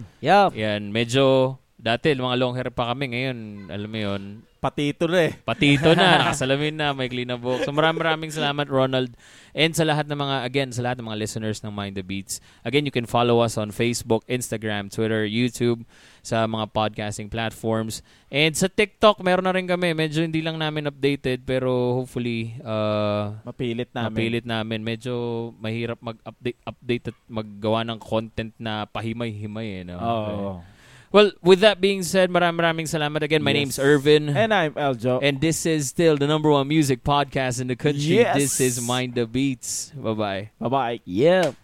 Yan, medyo... Dati, mga long hair pa kami. Ngayon, alam mo yun. Patito na eh. Patito na. Nakasalamin na. May clean na buhok. So maraming salamat, Ronald. And sa lahat ng mga, again, sa lahat ng mga listeners ng Mind the Beats. Again, you can follow us on Facebook, Instagram, Twitter, YouTube, sa mga podcasting platforms. And sa TikTok, meron na rin kami. Medyo hindi lang namin updated, pero hopefully, mapilit namin. Medyo mahirap mag-update at maggawa ng content na pahimay-himay. Well, with that being said, maraming salamat again. My name's Irvin. And I'm Eljo. And this is still the number one music podcast in the country. This is Mind the Beats. Bye-bye. Yeah.